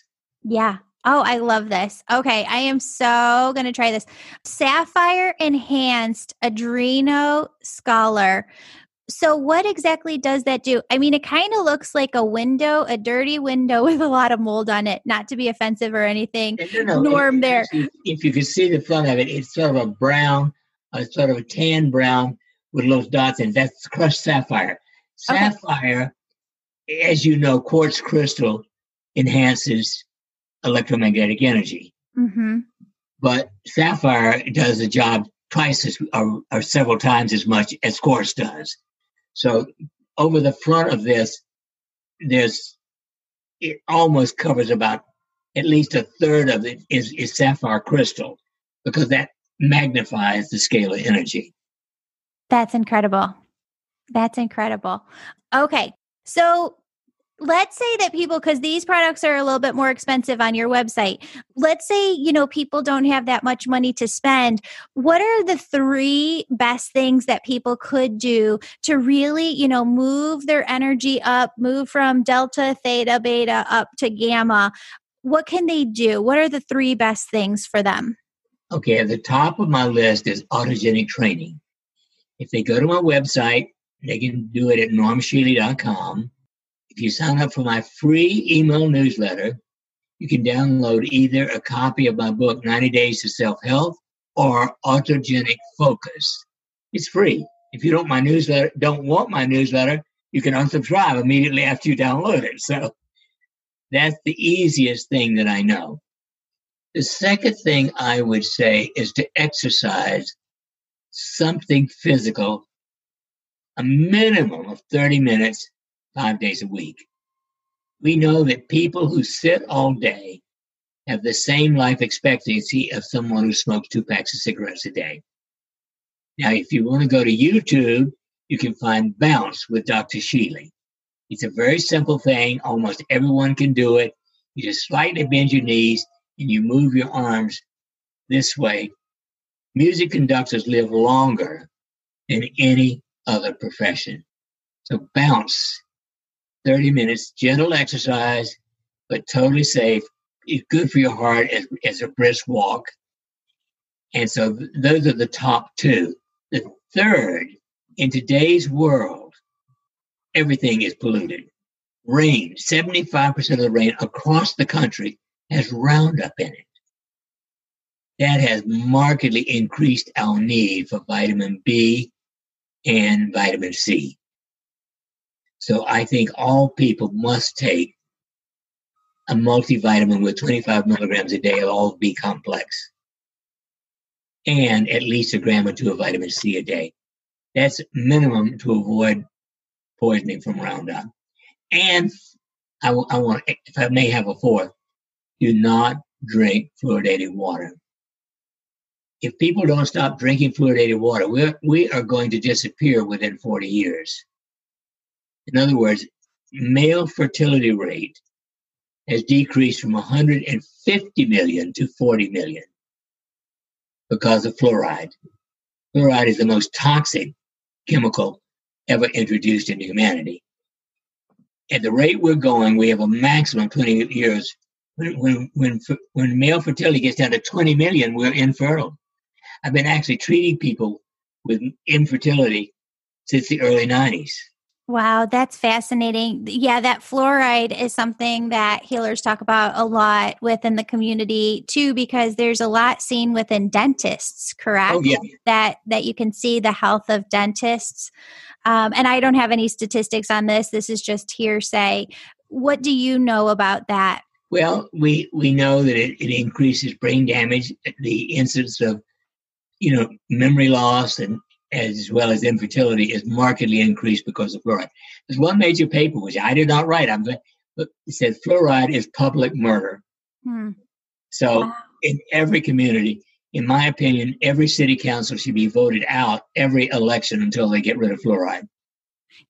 Yeah. Oh, I love this. Okay, I am so going to try this. Sapphire Enhanced Adreno Scholar. So what exactly does that do? I mean, it kind of looks like a window, a dirty window with a lot of mold on it, not to be offensive or anything. No. Norm, there. If you can see the front of it, it's sort of a brown, a sort of a tan brown with little dots, and that's crushed sapphire. Sapphire, okay. As you know, quartz crystal enhances electromagnetic energy. Mm-hmm. But sapphire does the job twice as, or several times as much as quartz does. So over the front of this, it almost covers about at least a third of it is sapphire crystal, because that magnifies the scalar energy. That's incredible. That's incredible. Okay. So let's say that people, because these products are a little bit more expensive on your website, let's say, you know, people don't have that much money to spend. What are the three best things that people could do to really, you know, move their energy up, move from delta, theta, beta up to gamma? What can they do? What are the three best things for them? Okay, at the top of my list is autogenic training. If they go to my website, they can do it at normshealy.com. If you sign up for my free email newsletter, you can download either a copy of my book, 90 Days to Self-Health, or Autogenic Focus. It's free. If you don't want my newsletter, you can unsubscribe immediately after you download it. So that's the easiest thing that I know. The second thing I would say is to exercise something physical, a minimum of 30 minutes, 5 days a week. We know that people who sit all day have the same life expectancy of someone who smokes 2 packs of cigarettes a day. Now, if you want to go to YouTube, you can find Bounce with Dr. Shealy. It's a very simple thing. Almost everyone can do it. You just slightly bend your knees and you move your arms this way. Music conductors live longer than any other profession. So Bounce. 30 minutes, gentle exercise, but totally safe. It's good for your heart as a brisk walk. And so those are the top two. The third, in today's world, everything is polluted. Rain, 75% of the rain across the country has Roundup in it. That has markedly increased our need for vitamin B and vitamin C. So I think all people must take a multivitamin with 25 milligrams a day of all B complex and at least 1 gram or 2 of vitamin C a day. That's minimum to avoid poisoning from Roundup. And I want, if I may have a fourth, do not drink fluoridated water. If people don't stop drinking fluoridated water, we are going to disappear within 40 years. In other words, male fertility rate has decreased from 150 million to 40 million because of fluoride. Fluoride is the most toxic chemical ever introduced into humanity. At the rate we're going, we have a maximum 20 years. When male fertility gets down to 20 million, we're infertile. I've been actually treating people with infertility since the early 90s. Wow, that's fascinating. Yeah, that fluoride is something that healers talk about a lot within the community too, because there's a lot seen within dentists, correct? Oh, yeah. That you can see the health of dentists. And I don't have any statistics on this. This is just hearsay. What do you know about that? Well, we know that it increases brain damage, the incidence of, memory loss, and as well as infertility is markedly increased because of fluoride. There's one major paper, which I did not write, but it says fluoride is public murder. So in every community, in my opinion, every city council should be voted out every election until they get rid of fluoride.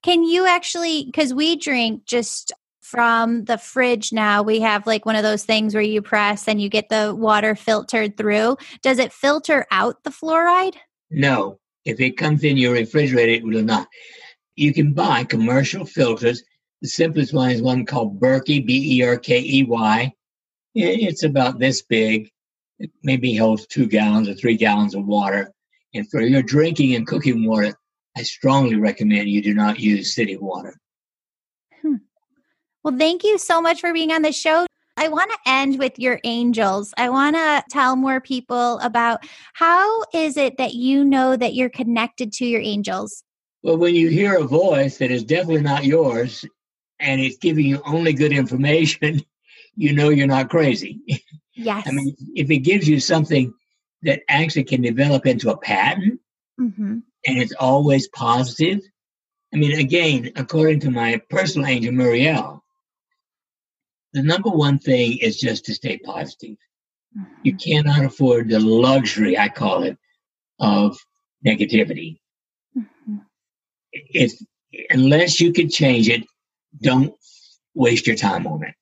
Can you actually, because we drink just from the fridge now, we have like one of those things where you press and you get the water filtered through. Does it filter out the fluoride? No. If it comes in your refrigerator, it will not. You can buy commercial filters. The simplest one is one called Berkey, B-E-R-K-E-Y. It's about this big. It maybe holds 2 gallons or 3 gallons of water. And for your drinking and cooking water, I strongly recommend you do not use city water. Well, thank you so much for being on the show. I want to end with your angels. I want to tell more people about how is it that you know that you're connected to your angels? Well, when you hear a voice that is definitely not yours and it's giving you only good information, you know you're not crazy. Yes. I mean, if it gives you something that actually can develop into a pattern and it's always positive. I mean, again, according to my personal angel, Muriel, the number one thing is just to stay positive. You cannot afford the luxury, I call it, of negativity. Unless you can change it, don't waste your time on it.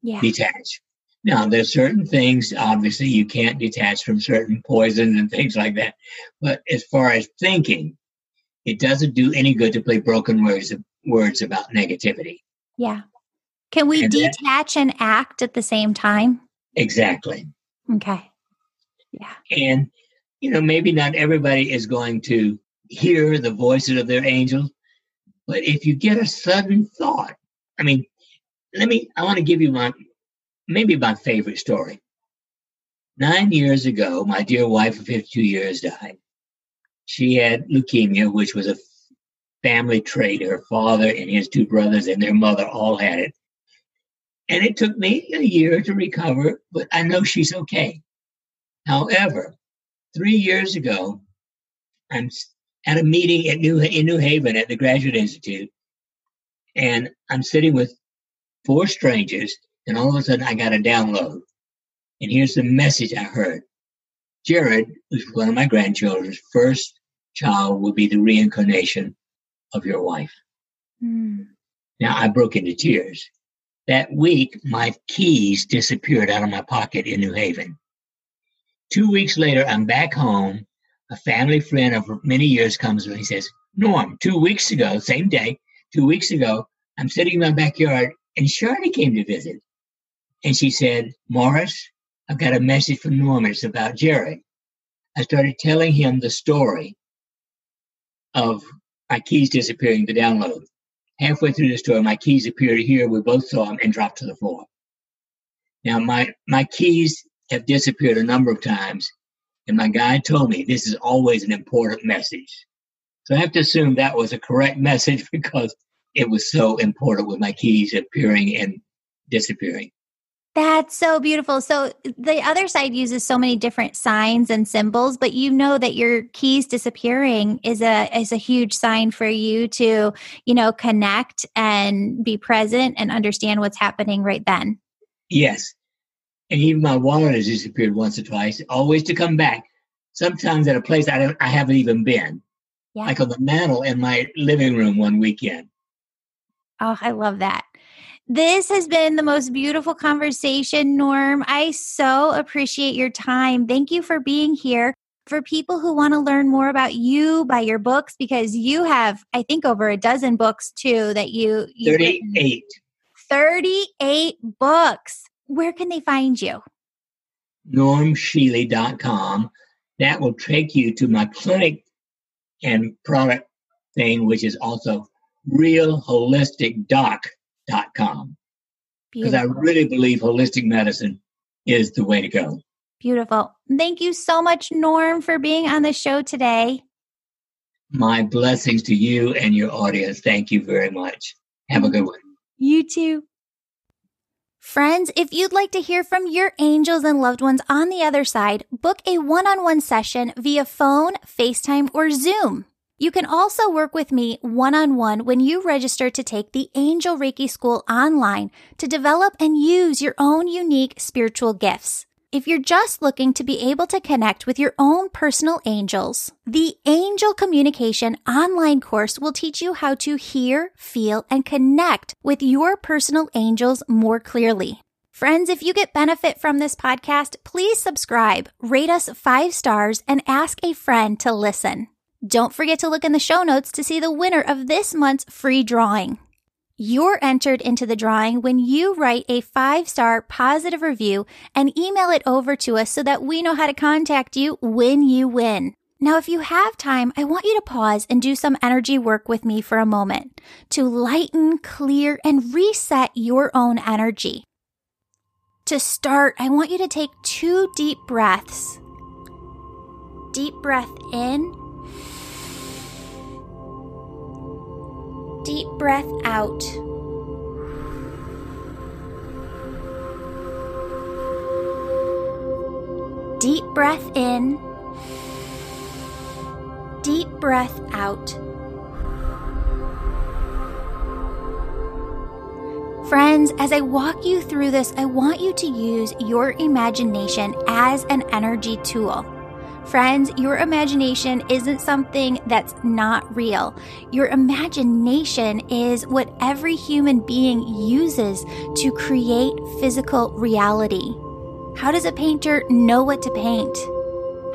Yeah. Detach. Now, there's certain things, obviously, you can't detach from certain poisons and things like that. But as far as thinking, it doesn't do any good to play broken words about negativity. Yeah. Can we detach and act at the same time? Exactly. Okay. Yeah. And, maybe not everybody is going to hear the voices of their angels, but if you get a sudden thought, I want to give you my favorite story. 9 years ago, my dear wife of 52 years died. She had leukemia, which was a family trait. Her father and his two brothers and their mother all had it. And it took me a year to recover, but I know she's okay. However, 3 years ago, I'm at a meeting in New Haven at the Graduate Institute, and I'm sitting with 4 strangers, and all of a sudden I got a download. And here's the message I heard. Jared, who's one of my grandchildren's first child, will be the reincarnation of your wife. Now, I broke into tears. That week, my keys disappeared out of my pocket in New Haven. 2 weeks later, I'm back home. A family friend of many years comes to me and says, Norm, 2 weeks ago, same day, 2 weeks ago, I'm sitting in my backyard and Shirley came to visit. And she said, Morris, I've got a message from Norm. It's about Jerry. I started telling him the story of my keys disappearing, the download. Halfway through the story, my keys appeared here. We both saw them and dropped to the floor. Now, my keys have disappeared a number of times, and my guide told me this is always an important message. So I have to assume that was a correct message because it was so important with my keys appearing and disappearing. That's so beautiful. So the other side uses so many different signs and symbols, but you know that your keys disappearing is a huge sign for you to, you know, connect and be present and understand what's happening right then. Yes. And even my wallet has disappeared once or twice, always to come back. Sometimes at a place I haven't even been. Yeah. Like on the mantle in my living room one weekend. Oh, I love that. This has been the most beautiful conversation, Norm. I so appreciate your time. Thank you for being here. For people who want to learn more about you, buy your books, because you have, I think, over a dozen books too that you 38. 38 books. Where can they find you? normshealy.com. That will take you to my clinic and product thing, which is also realholisticdoc.com. Because I really believe holistic medicine is the way to go. Beautiful. Thank you so much, Norm, for being on the show today. My blessings to you and your audience. Thank you very much. Have a good one. You too. Friends, if you'd like to hear from your angels and loved ones on the other side, book a one-on-one session via phone, FaceTime, or Zoom. You can also work with me one-on-one when you register to take the Angel Reiki School online to develop and use your own unique spiritual gifts. If you're just looking to be able to connect with your own personal angels, the Angel Communication online course will teach you how to hear, feel, and connect with your personal angels more clearly. Friends, if you get benefit from this podcast, please subscribe, rate us 5 stars, and ask a friend to listen. Don't forget to look in the show notes to see the winner of this month's free drawing. You're entered into the drawing when you write a 5-star positive review and email it over to us so that we know how to contact you when you win. Now, if you have time, I want you to pause and do some energy work with me for a moment to lighten, clear, and reset your own energy. To start, I want you to take 2 deep breaths. Deep breath in. Deep breath out. Deep breath in. Deep breath out. Friends, as I walk you through this, I want you to use your imagination as an energy tool. Friends, your imagination isn't something that's not real. Your imagination is what every human being uses to create physical reality. How does a painter know what to paint?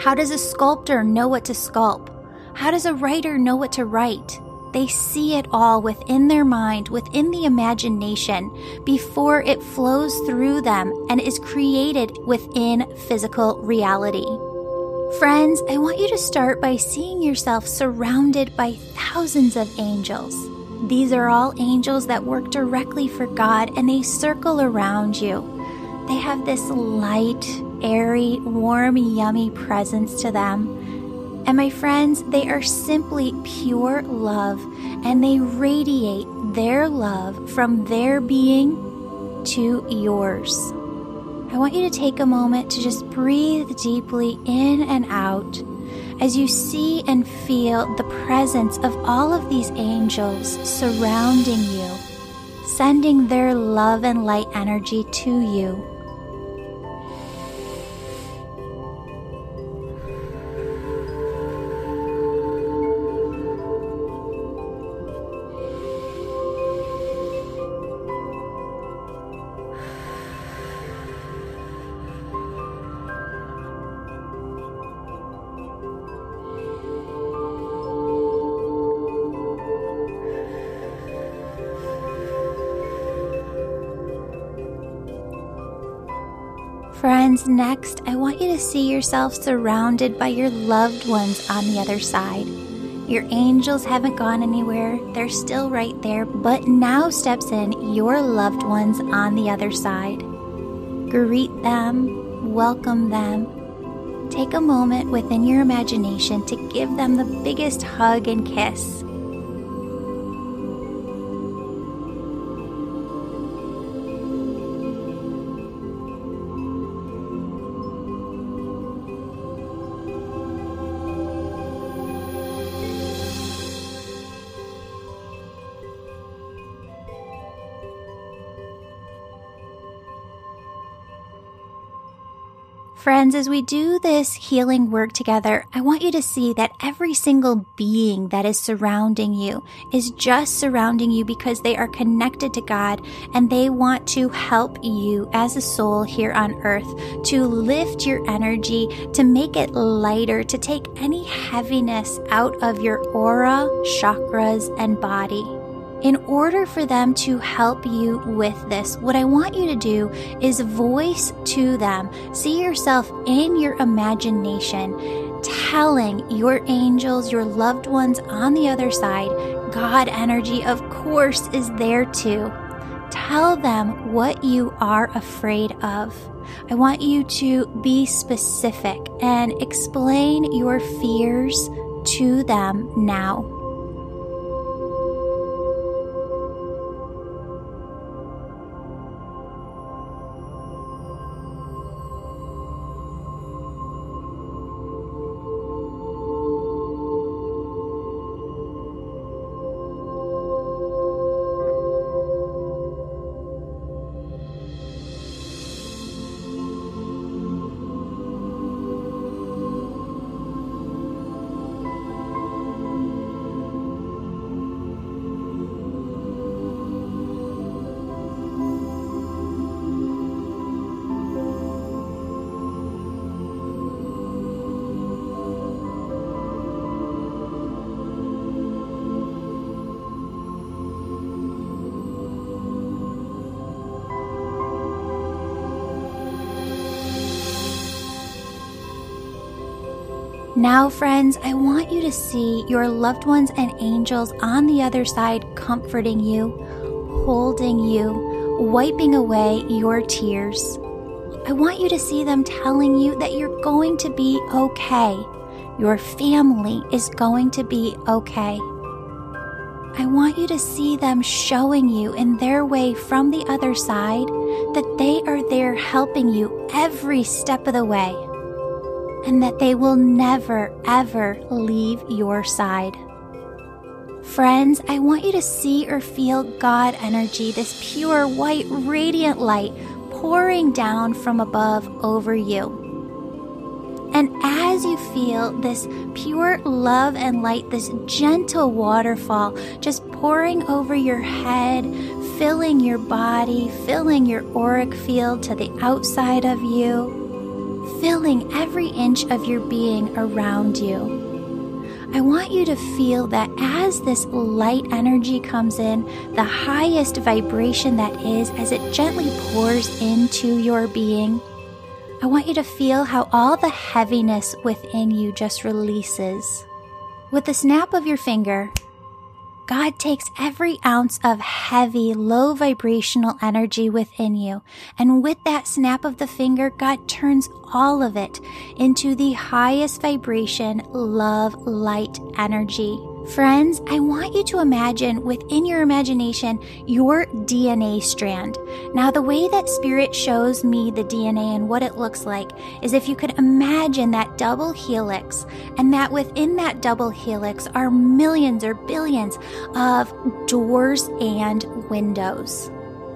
How does a sculptor know what to sculpt? How does a writer know what to write? They see it all within their mind, within the imagination, before it flows through them and is created within physical reality. Friends, I want you to start by seeing yourself surrounded by thousands of angels. These are all angels that work directly for God, and they circle around you. They have this light, airy, warm, yummy presence to them. And my friends, they are simply pure love, and they radiate their love from their being to yours. I want you to take a moment to just breathe deeply in and out as you see and feel the presence of all of these angels surrounding you, sending their love and light energy to you. Friends, next, I want you to see yourself surrounded by your loved ones on the other side. Your angels haven't gone anywhere. They're still right there, but now steps in your loved ones on the other side. Greet them, welcome them. Take a moment within your imagination to give them the biggest hug and kiss. Friends, as we do this healing work together, I want you to see that every single being that is surrounding you is just surrounding you because they are connected to God and they want to help you as a soul here on earth to lift your energy, to make it lighter, to take any heaviness out of your aura, chakras, and body. In order for them to help you with this, what I want you to do is voice to them, see yourself in your imagination, telling your angels, your loved ones on the other side, God energy, of course, is there too. Tell them what you are afraid of. I want you to be specific and explain your fears to them now. Now, friends, I want you to see your loved ones and angels on the other side comforting you, holding you, wiping away your tears. I want you to see them telling you that you're going to be okay. Your family is going to be okay. I want you to see them showing you in their way from the other side that they are there helping you every step of the way, and that they will never, ever leave your side. Friends, I want you to see or feel God energy, this pure, white, radiant light pouring down from above over you. And as you feel this pure love and light, this gentle waterfall just pouring over your head, filling your body, filling your auric field to the outside of you, filling every inch of your being around you. I want you to feel that as this light energy comes in, the highest vibration that is, as it gently pours into your being, I want you to feel how all the heaviness within you just releases. With the snap of your finger, God takes every ounce of heavy, low vibrational energy within you. And with that snap of the finger, God turns all of it into the highest vibration, love, light energy. Friends, I want you to imagine within your imagination your DNA strand. Now, the way that Spirit shows me the DNA and what it looks like is if you could imagine that double helix, and that within that double helix are millions or billions of doors and windows.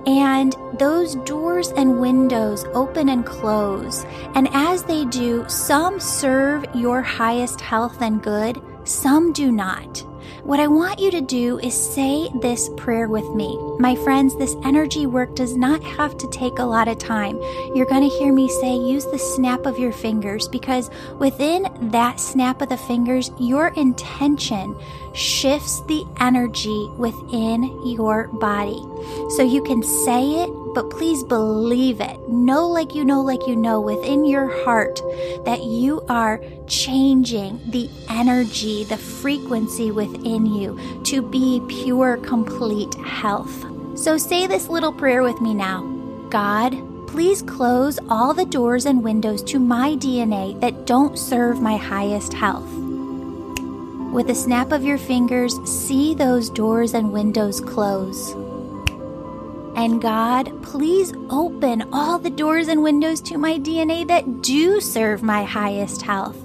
And those doors and windows open and close. And as they do, some serve your highest health and good. Some do not. What I want you to do is say this prayer with me. My friends, this energy work does not have to take a lot of time. You're going to hear me say, use the snap of your fingers, because within that snap of the fingers, your intention shifts the energy within your body. So you can say it, but please believe it. Know like you know within your heart that you are changing the energy, the frequency within you to be pure, complete health. So say this little prayer with me now. God, please close all the doors and windows to my DNA that don't serve my highest health. With a snap of your fingers, see those doors and windows close. And God, please open all the doors and windows to my DNA that do serve my highest health.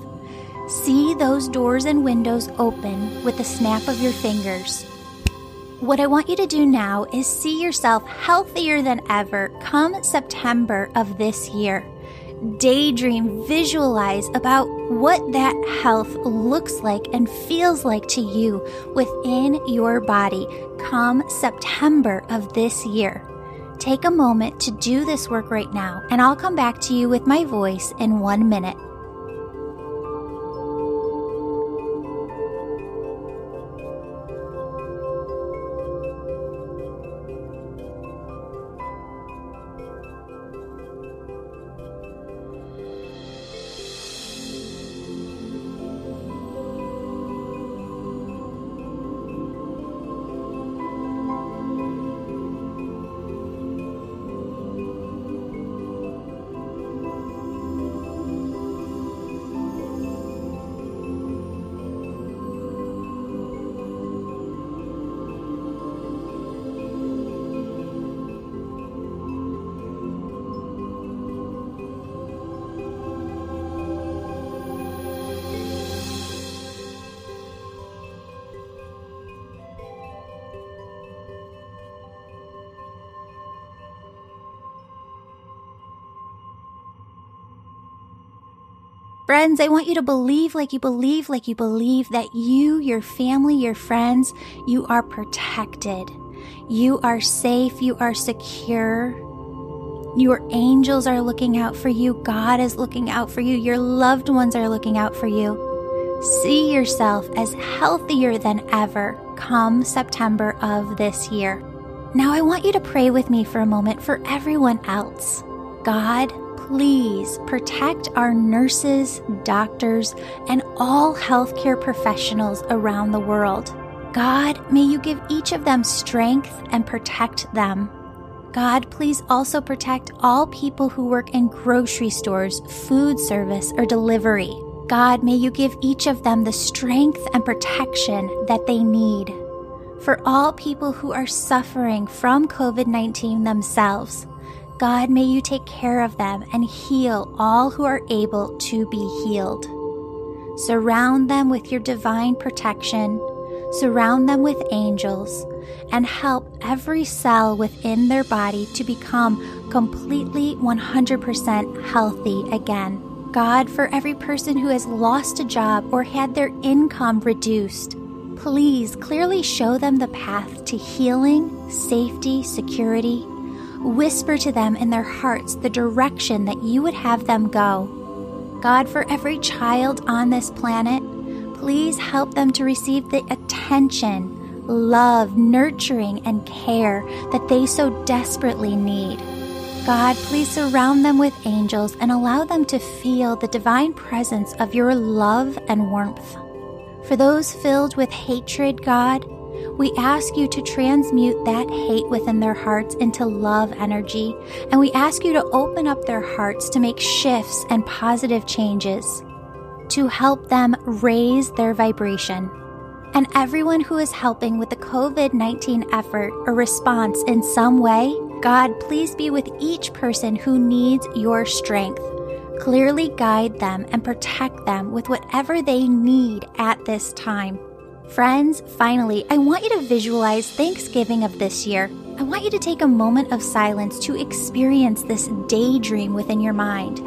See those doors and windows open with the snap of your fingers. What I want you to do now is see yourself healthier than ever come September of this year. daydream, visualize about what that health looks like and feels like to you within your body come September of this year. Take a moment to do this work right now, and I'll come back to you with my voice in 1 minute. Friends, I want you to believe that you, your family, your friends, you are protected. You are safe. You are secure. Your angels are looking out for you. God is looking out for you. Your loved ones are looking out for you. See yourself as healthier than ever come September of this year. Now I want you to pray with me for a moment for everyone else. God, please protect our nurses, doctors, and all healthcare professionals around the world. God, may you give each of them strength and protect them. God, please also protect all people who work in grocery stores, food service, or delivery. God, may you give each of them the strength and protection that they need. For all people who are suffering from COVID-19 themselves, God, may you take care of them and heal all who are able to be healed. Surround them with your divine protection, surround them with angels, and help every cell within their body to become completely 100% healthy again. God, for every person who has lost a job or had their income reduced, please clearly show them the path to healing, safety, security. Whisper to them in their hearts the direction that you would have them go. God, for every child on this planet, please help them to receive the attention, love, nurturing, and care that they so desperately need. God, please surround them with angels and allow them to feel the divine presence of your love and warmth. For those filled with hatred, God, we ask you to transmute that hate within their hearts into love energy, and we ask you to open up their hearts to make shifts and positive changes to help them raise their vibration. And everyone who is helping with the COVID-19 effort or response in some way, God, please be with each person who needs your strength. Clearly guide them and protect them with whatever they need at this time. Friends, finally, I want you to visualize Thanksgiving of this year. I want you to take a moment of silence to experience this daydream within your mind.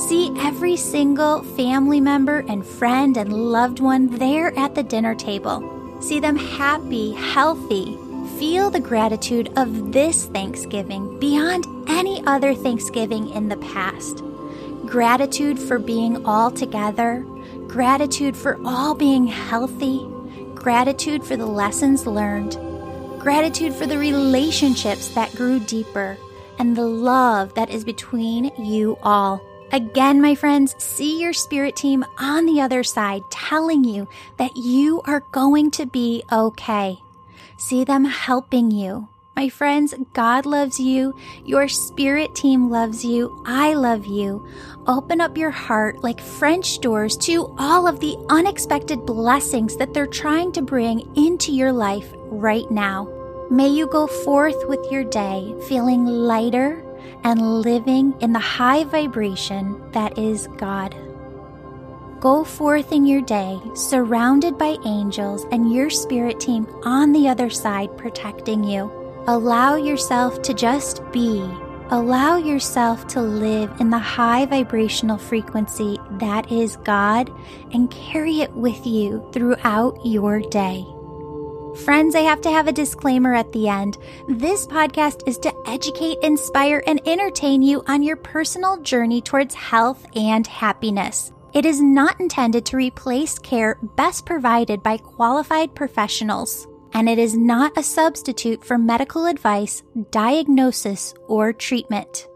See every single family member and friend and loved one there at the dinner table. See them happy, healthy. Feel the gratitude of this Thanksgiving beyond any other Thanksgiving in the past. Gratitude for being all together. Gratitude for all being healthy. Gratitude for the lessons learned, gratitude for the relationships that grew deeper, and the love that is between you all. Again, my friends, see your spirit team on the other side telling you that you are going to be okay. See them helping you. My friends, God loves you. Your spirit team loves you. I love you. Open up your heart like French doors to all of the unexpected blessings that they're trying to bring into your life right now. May you go forth with your day feeling lighter and living in the high vibration that is God. Go forth in your day, surrounded by angels and your spirit team on the other side protecting you. Allow yourself to just be Allow yourself to live in the high vibrational frequency that is God and carry it with you throughout your day. Friends, I have to have a disclaimer at the end. This podcast is to educate, inspire, and entertain you on your personal journey towards health and happiness. It is not intended to replace care best provided by qualified professionals. And it is not a substitute for medical advice, diagnosis, or treatment.